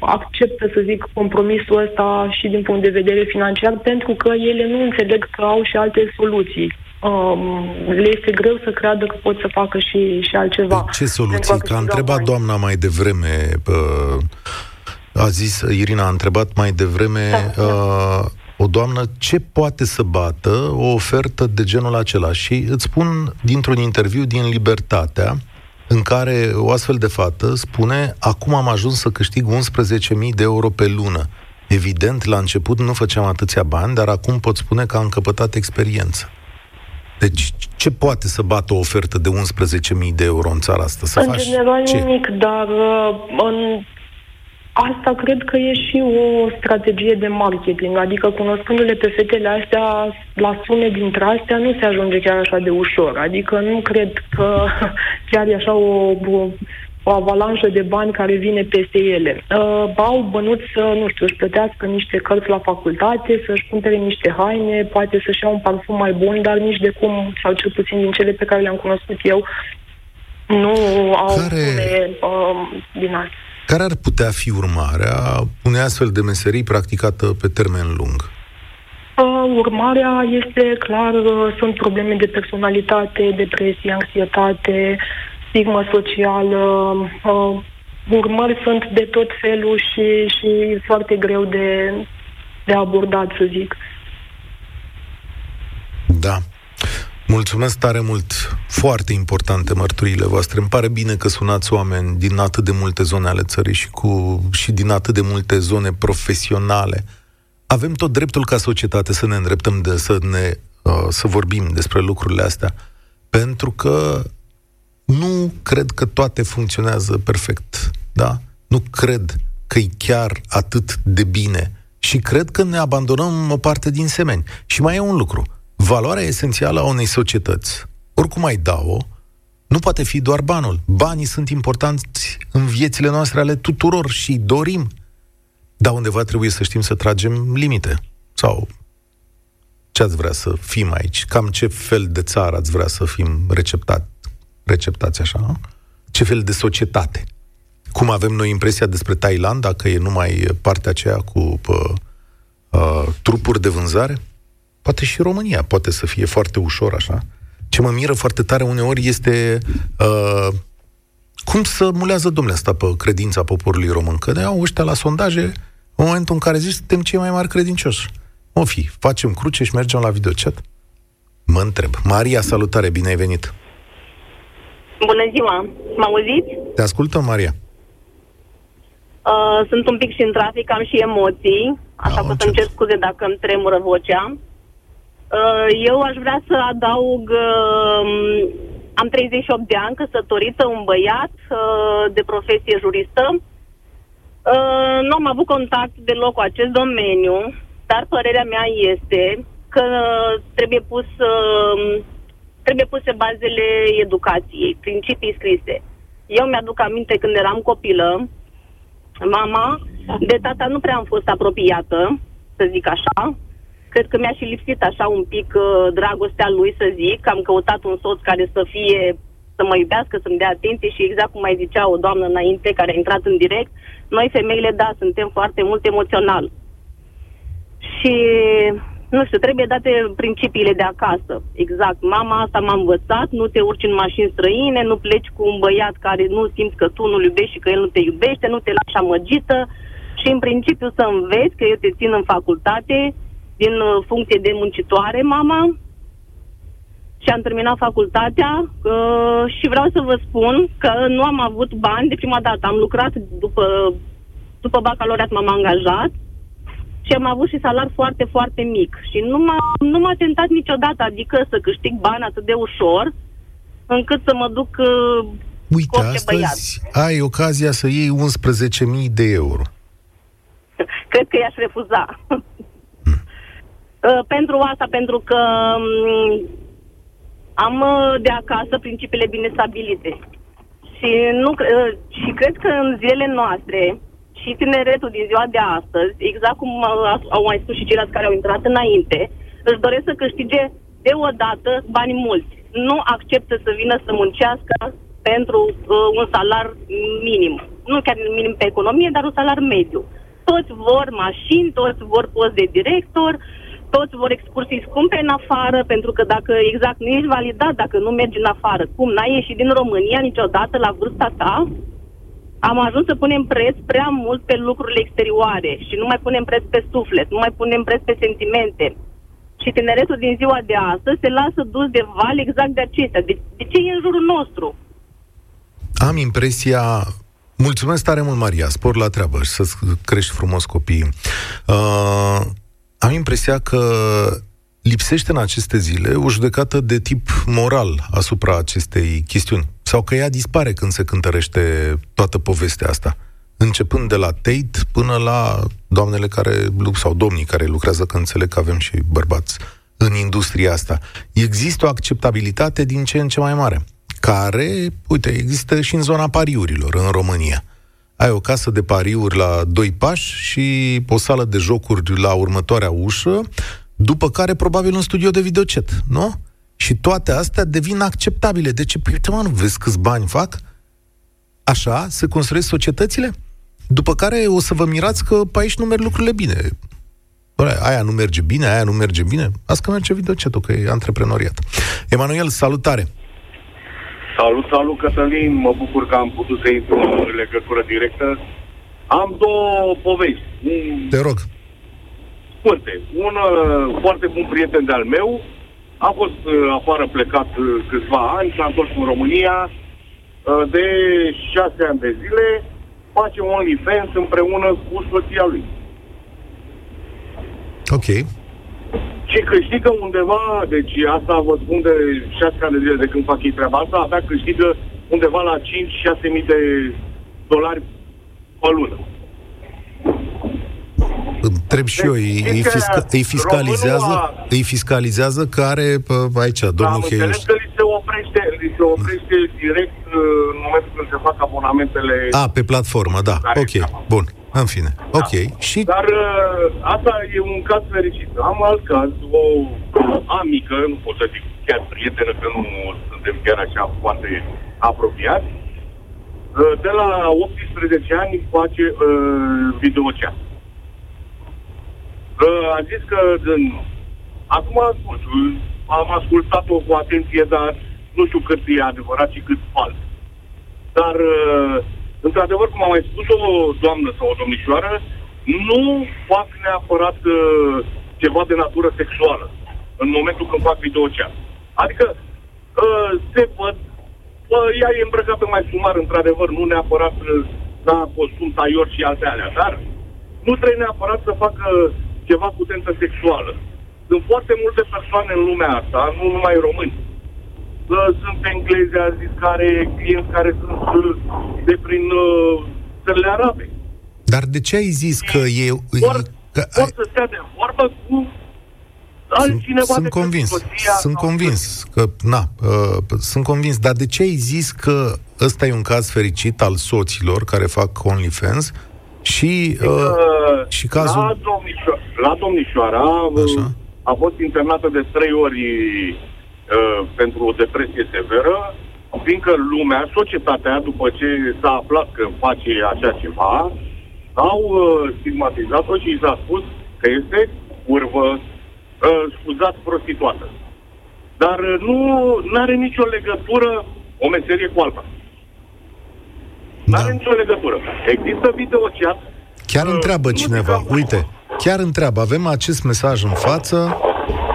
acceptă, să zic, compromisul ăsta și din punct de vedere financiar, pentru că ele nu înțeleg că au și alte soluții. Le este greu să creadă că pot să facă și altceva. De ce soluții? Că a întrebat doamna mai devreme, Irina a întrebat mai devreme o doamnă ce poate să bată o ofertă de genul acela și îți spun dintr-un interviu din Libertatea în care o astfel de fată spune: acum am ajuns să câștig 11.000 de euro pe lună. Evident, la început nu făceam atâția bani, dar acum pot spune că am încăpătat experiență. Deci, ce poate să bată o ofertă de 11.000 de euro în țara asta? Să în faci general ce? Nimic, dar asta cred că e și o strategie de marketing. Adică, cunoscându-le pe fetele astea, la sume dintre astea nu se ajunge chiar așa de ușor. Adică nu cred că chiar e așa o avalanșă de bani care vine peste ele. Au bănuți să, nu știu, își plătească niște cărți la facultate, să-și cumpere niște haine, poate să-și ia un parfum mai bun, dar nici de cum, sau cel puțin din cele pe care le-am cunoscut eu, nu au din asta. Care ar putea fi urmarea unei astfel de meserii practicată pe termen lung? Urmarea este clar, sunt probleme de personalitate, depresie, anxietate, stigma socială, urmări sunt de tot felul și e foarte greu de abordat, să zic. Da. Mulțumesc tare mult. Foarte importante mărturiile voastre. Îmi pare bine că sunați oameni din atât de multe zone ale țării și din atât de multe zone profesionale. Avem tot dreptul ca societate să ne îndreptăm, să vorbim despre lucrurile astea. Pentru că nu cred că toate funcționează perfect, da? Nu cred că e chiar atât de bine și cred că ne abandonăm o parte din semeni. Și mai e un lucru. Valoarea esențială a unei societăți, oricum ai da-o, nu poate fi doar banul. Banii sunt importanți în viețile noastre ale tuturor și dorim. Dar undeva trebuie să știm să tragem limite sau Ce ați vrea să fim aici? Cam ce fel de țară ați vrea să fim receptați așa? Nu? Ce fel de societate? Cum avem noi impresia despre Thailanda, că e numai partea aceea cu trupuri de vânzare? Poate și România poate să fie foarte ușor așa. Ce mă miră foarte tare uneori este cum se mulează domnul ăsta pe credința poporului român. Că ne iau ăștia la sondaje în momentul în care zici suntem cei mai mari credincioși. O fi, facem cruce și mergem la videochat? Mă întreb. Maria, salutare, bine ai venit! Bună ziua! M-auziți? Te ascultăm, Maria. Sunt un pic și în trafic, am și emoții, așa că să-mi cer scuze dacă îmi tremură vocea. Eu aș vrea să adaug... Am 38 de ani, căsătorită, un băiat, de profesie juristă. Nu am avut contact deloc cu acest domeniu, dar părerea mea este că trebuie puse bazele educației, principii scrise. Eu mi-aduc aminte când eram copilă, mama de tata nu prea am fost apropiată, să zic așa. Cred că mi-a și lipsit așa un pic dragostea lui, să zic. Am căutat un soț care să mă iubească, să-mi dea atenție și exact cum mai zicea o doamnă înainte care a intrat în direct, noi femeile, da, suntem foarte mult emoțional. Și, nu știu, trebuie date principiile de acasă. Exact, mama asta m-a învățat, nu te urci în mașini străine, nu pleci cu un băiat care nu simți că tu nu-l iubești și că el nu te iubește, nu te lași amăgită și în principiu să înveți că eu te țin în facultate din funcție de muncitoare, mama, și am terminat facultatea și vreau să vă spun că nu am avut bani de prima dată. Am lucrat după bacalaureat, m-am angajat și am avut și salar foarte, foarte mic. Și nu m-a tentat niciodată, adică să câștig bani atât de ușor, încât să mă duc cu orice băiat. Ai ocazia să iei 11.000 de euro. Cred că i-aș refuza. Pentru asta, pentru că am de acasă principiile bine stabilite. Și cred că în zilele noastre și tineretul din ziua de astăzi, exact cum au mai spus și ceilalți care au intrat înainte, își doresc să câștige deodată bani mulți. Nu acceptă să vină să muncească pentru un salar minim. Nu chiar minim pe economie, dar un salar mediu. Toți vor mașini, toți vor post de director, toți vor excursii scumpe în afară, pentru că dacă exact nu ești validat, dacă nu mergi în afară, cum n-ai ieșit din România niciodată la vârsta ta, am ajuns să punem preț prea mult pe lucrurile exterioare și nu mai punem preț pe suflet, nu mai punem preț pe sentimente. Și tineretul din ziua de astăzi se lasă dus de val exact de acestea. De ce e în jurul nostru? Am impresia... Mulțumesc tare mult, Maria, spor la treabă și să-ți crești frumos copiii. Am impresia că lipsește în aceste zile o judecată de tip moral asupra acestei chestiuni. Sau că ea dispare când se cântărește toată povestea asta. Începând de la Tate până la doamnele care, sau domnii care lucrează, că înțeleg că avem și bărbați în industria asta. Există o acceptabilitate din ce în ce mai mare, care, uite, există și în zona pariurilor în România. Ai o casă de pariuri la 2 pași și o sală de jocuri la următoarea ușă, după care probabil un studio de videochat, nu? Și toate astea devin acceptabile. De ce? Păi, uite, mă, nu vezi câți bani fac? Așa se construiesc societățile? După care o să vă mirați că pe aici nu merg lucrurile bine. Bă, aia nu merge bine. Azi că merge videochat-ul, că e antreprenoriat. Emanuel, salutare! Salut, Cătălin, mă bucur că am putut să intru în legătură directă. Am 2 povești. Te rog. Scurte. Un foarte bun prieten de-al meu a fost afară, plecat câțiva ani, s-a întors în România de 6 ani de zile, face OnlyFans împreună cu soția lui. Ok. Și câștigă undeva, deci asta vă spun de 6 ani de zile de când fac ei treaba asta, abia câștigă undeva la 5-6 mii de $5,000-$6,000 pe lună. Întreb și deci, eu, îi fiscalizează că are pe aici, domnul Cheioș. Am înțeles că li se oprește direct în momentul când se fac abonamentele. Pe platformă, da, ok, bun. În fine, da. Ok. Și... Dar asta e un caz fericit. Am alt caz, o amică, nu pot să zic chiar prietenă, că nu suntem chiar așa foarte apropiați, de la 18 ani face videocea. A zis că acum ascult, am ascultat-o cu atenție, dar nu știu cât e adevărat și cât fals. Dar într-adevăr, cum am mai spus o doamnă sau o domnișoară, nu fac neapărat ceva de natură sexuală în momentul când fac videocea. Adică se văd, ea e îmbrăcată mai sumar, într-adevăr, nu neapărat la costum, taior și alte alea, dar nu trebuie neapărat să facă ceva cu tentă sexuală. Sunt foarte multe persoane în lumea asta, nu numai români. Sunt englezi, a zis, care clienți care sunt de prin țările arabe. Dar de ce ai zis că e... Vor să stea de vorbă cu altcineva. Sunt convins. Dar de ce ai zis că ăsta e un caz fericit al soților care fac OnlyFans și, și cazul... La domnișoara a fost internată de 3 ori pentru o depresie severă, fiindcă lumea, societatea, după ce s-a aflat că face așa ceva, au stigmatizat-o și i s-a spus că este curvă, scuzați, prostituată. Dar nu are nicio legătură o meserie cu alta. N-are nicio legătură. Există videochat. Chiar întreabă cineva, uite, chiar întreabă, avem acest mesaj în față.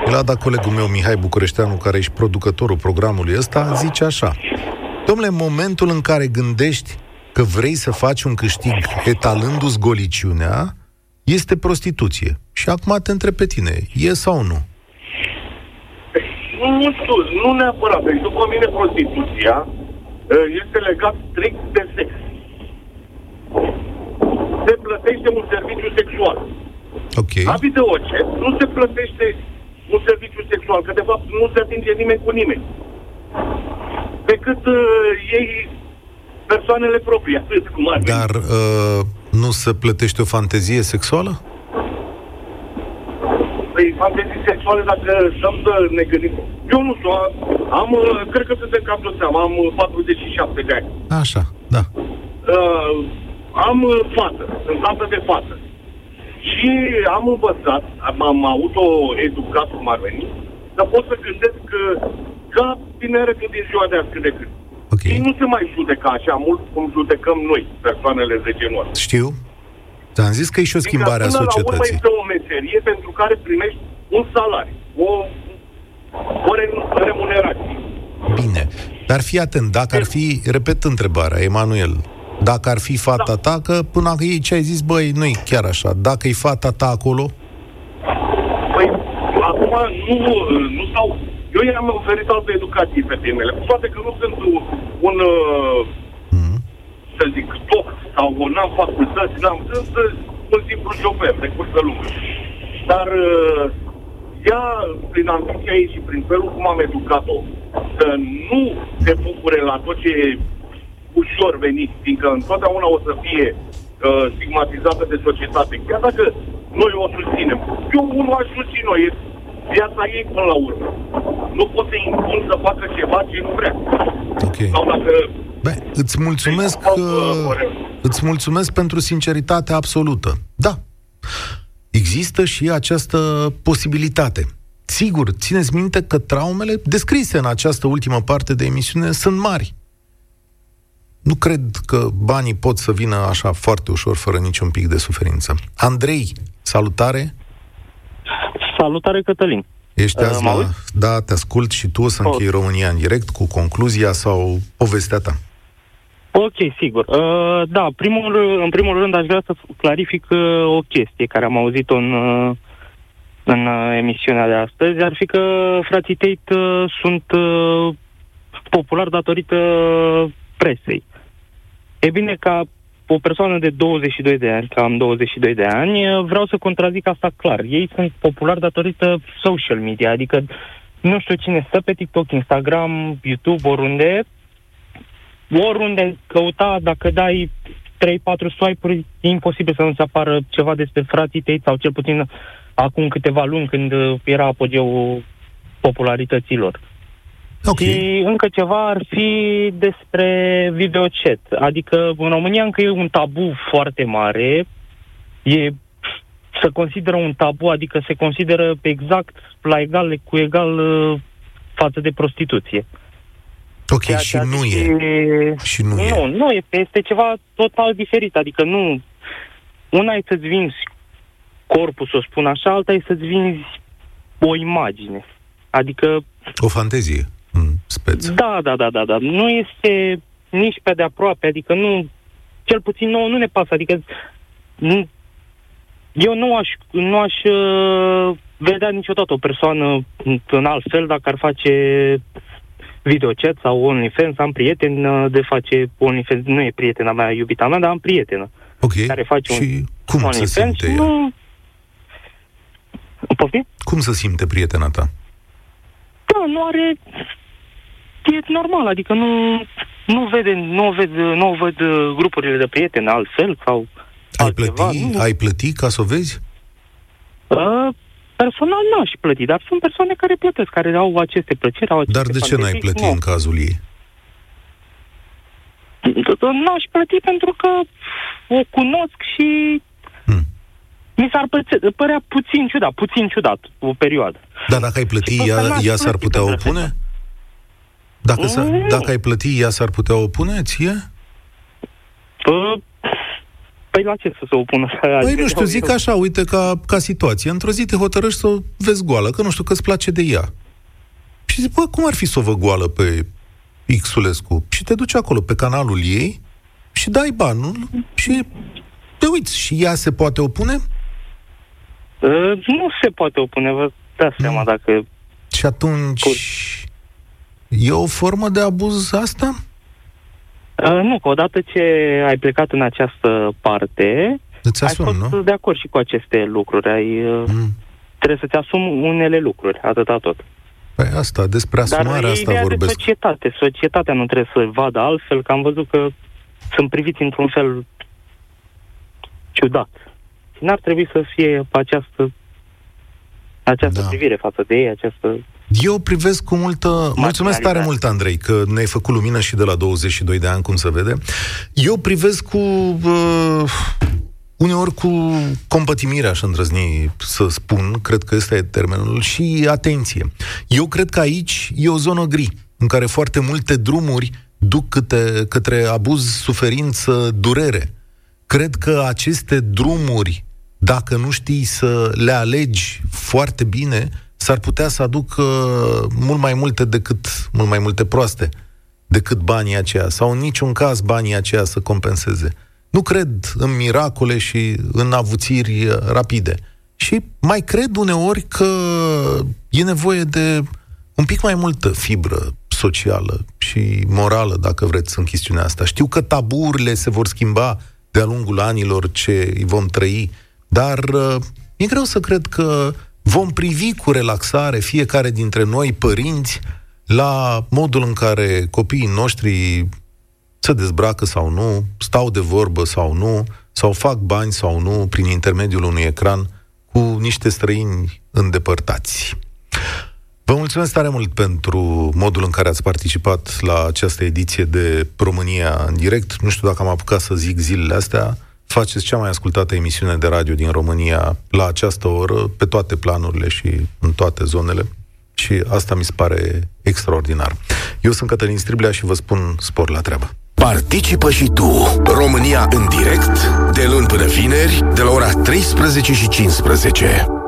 La dat colegul meu, Mihai Bucureșteanu, care ești producătorul programului ăsta, zice așa: dom'le, în momentul în care gândești că vrei să faci un câștig etalându-ți goliciunea, este prostituție. Și acum te întreb pe tine, e sau nu? Nu știu, nu neapărat. Deci, după mine, prostituția este legată strict de sex. Se plătește un serviciu sexual. Ok. La videoce nu se plătește un serviciu sexual, că de fapt nu se atinge nimeni cu nimeni. Decât ei, persoanele proprii, atât cum ar fi. Dar nu se plătește o fantezie sexuală? Păi, fantezii sexuale, dacă stăm să ne gândim. Eu nu știu, cred că suntem cam de seama, am 47 de ani. Așa, da. Am fată, sunt fată de fată. Și am învățat, m-am autoeducat, cum ar veni, să pot să gândesc ca tineră cât din ziua de azi, cât de cât. Okay. Și nu se mai judecă așa mult cum judecăm noi, persoanele de genul ăsta. Știu. Ți-am zis că e și o schimbare a societății. La urmă este o meserie pentru care primești un salariu, o remunerație. Bine. Dar fii atent, dacă ar fi, repet întrebarea, Emanuel, dacă ar fi fata ta, că până ei ce ai zis, băi, nu-i chiar așa. Dacă e fata ta acolo? Păi, acum nu stau... Eu i-am oferit altă educație pe temele. Cu toate că nu sunt un să zic, doc, sau n-am facultăți, sunt un simplu șofer de cursă lungă. Dar ea, prin ambiția ei și prin felul cum am educat-o, să nu se bucure la tot ce ușor venit, fiindcă întotdeauna o să fie stigmatizată de societate, chiar dacă noi o susținem. Eu unul aș susține-o, e viața ei până la urmă. Nu pot să-i impun să facă ceva ce nu vrea. Ok. Sau dacă... Bă, îți mulțumesc pentru sinceritatea absolută. Da, există și această posibilitate. Sigur, țineți minte că traumele descrise în această ultimă parte de emisiune sunt mari. Nu cred că banii pot să vină așa foarte ușor, fără niciun pic de suferință. Andrei, salutare! Salutare, Cătălin! Ești azi la... Da, te ascult și tu o să închei România în direct cu concluzia sau povestea ta. Ok, sigur. Da, în primul rând aș vrea să clarific o chestie care am auzit-o în emisiunea de astăzi. Ar fi că frații Tate sunt populari datorită presei. E bine, ca o persoană de 22 de ani, că am 22 de ani, vreau să contrazic asta clar. Ei sunt populari datorită social media, adică nu știu cine stă pe TikTok, Instagram, YouTube, oriunde căuta, dacă dai 3-4 swipe-uri, e imposibil să nu-ți apară ceva despre frații tăi, sau cel puțin acum câteva luni, când era apogeul popularităților. Okay. Și încă ceva ar fi despre videochat. Adică în România încă e un tabu foarte mare. Se consideră un tabu, adică se consideră exact la egal cu egal față de prostituție. Ok, ceea și nu adică, e. Și nu, nu e. Este ceva total diferit. Adică nu. Una e să-ți vinzi corpul, să o spun așa, alta e să-ți vinzi o imagine. Adică o fantezie în speță. Da. Nu este nici pe de aproape, adică nu, cel puțin nouă nu ne pasă, adică nu, eu nu aș vedea niciodată o persoană în alt fel dacă ar face videochat sau OnlyFans. Am prieten de face OnlyFans, nu e prietena mea, iubita mea, dar am prietenă care face și un OnlyFans. Nu. Cum se simte prietena ta? Da, nu are... E normal, adică nu văd grupurile de prieteni altfel sau... Ai plăti ca să o vezi? Personal nu aș plăti, dar sunt persoane care plătesc, care au aceste plăceri, au aceste... Dar de ce n-ai plăti în cazul ei? Nu aș plăti pentru că o cunosc și... Mi s-ar părea puțin ciudat, o perioadă. Dar dacă ai plăti, ea s-ar putea opune? Dacă ai plăti, ea s-ar putea opune ție? Păi la ce să se opună? Păi nu știu, zic așa, uite, ca situație. Într-o zi te hotărăști să o vezi goală, că nu știu că îți place de ea. Și zic, bă, cum ar fi să o văd goală pe Xulescu? Și te duci acolo, pe canalul ei, și dai banul și te uiți. Și ea se poate opune? Nu se poate opune, vă dați seama dacă... Și atunci, e o formă de abuz asta? Nu, că odată ce ai plecat în această parte, ai fost de acord și cu aceste lucruri. Trebuie să-ți asumi unele lucruri, atâta tot. Păi asta, despre asumarea asta vorbesc. Dar e de societate. Societatea nu trebuie să vadă altfel, că am văzut că sunt priviți într-un fel ciudat. N-ar trebui să fie această privire față de ei, această... Eu privesc cu multă... Mulțumesc tare mult, Andrei, că ne-ai făcut lumină și de la 22 de ani, cum se vede. Eu privesc cu... uneori cu compătimire, aș îndrăzni să spun, cred că ăsta e termenul, și atenție. Eu cred că aici e o zonă gri, în care foarte multe drumuri duc către abuz, suferință, durere. Cred că aceste drumuri, dacă nu știi să le alegi foarte bine, s-ar putea să aducă mult mai multe proaste decât banii aceia, sau în niciun caz banii aceia să compenseze. Nu cred în miracole și în avuțiri rapide. Și mai cred uneori că e nevoie de un pic mai multă fibră socială și morală, dacă vreți, în chestiunea asta. Știu că taburile se vor schimba de-a lungul anilor ce îi vom trăi, dar e greu să cred că vom privi cu relaxare fiecare dintre noi, părinți, la modul în care copiii noștri se dezbracă sau nu, stau de vorbă sau nu, sau fac bani sau nu, prin intermediul unui ecran, cu niște străini îndepărtați. Vă mulțumesc tare mult pentru modul în care ați participat la această ediție de România în direct. Nu știu dacă am apucat să zic zilele astea. Faceți cea mai ascultată emisiune de radio din România la această oră, pe toate planurile și în toate zonele. Și asta mi se pare extraordinar. Eu sunt Cătălin Striblea și vă spun spor la treabă. Participă și tu, România în direct, de luni până vineri, de la ora 13:15.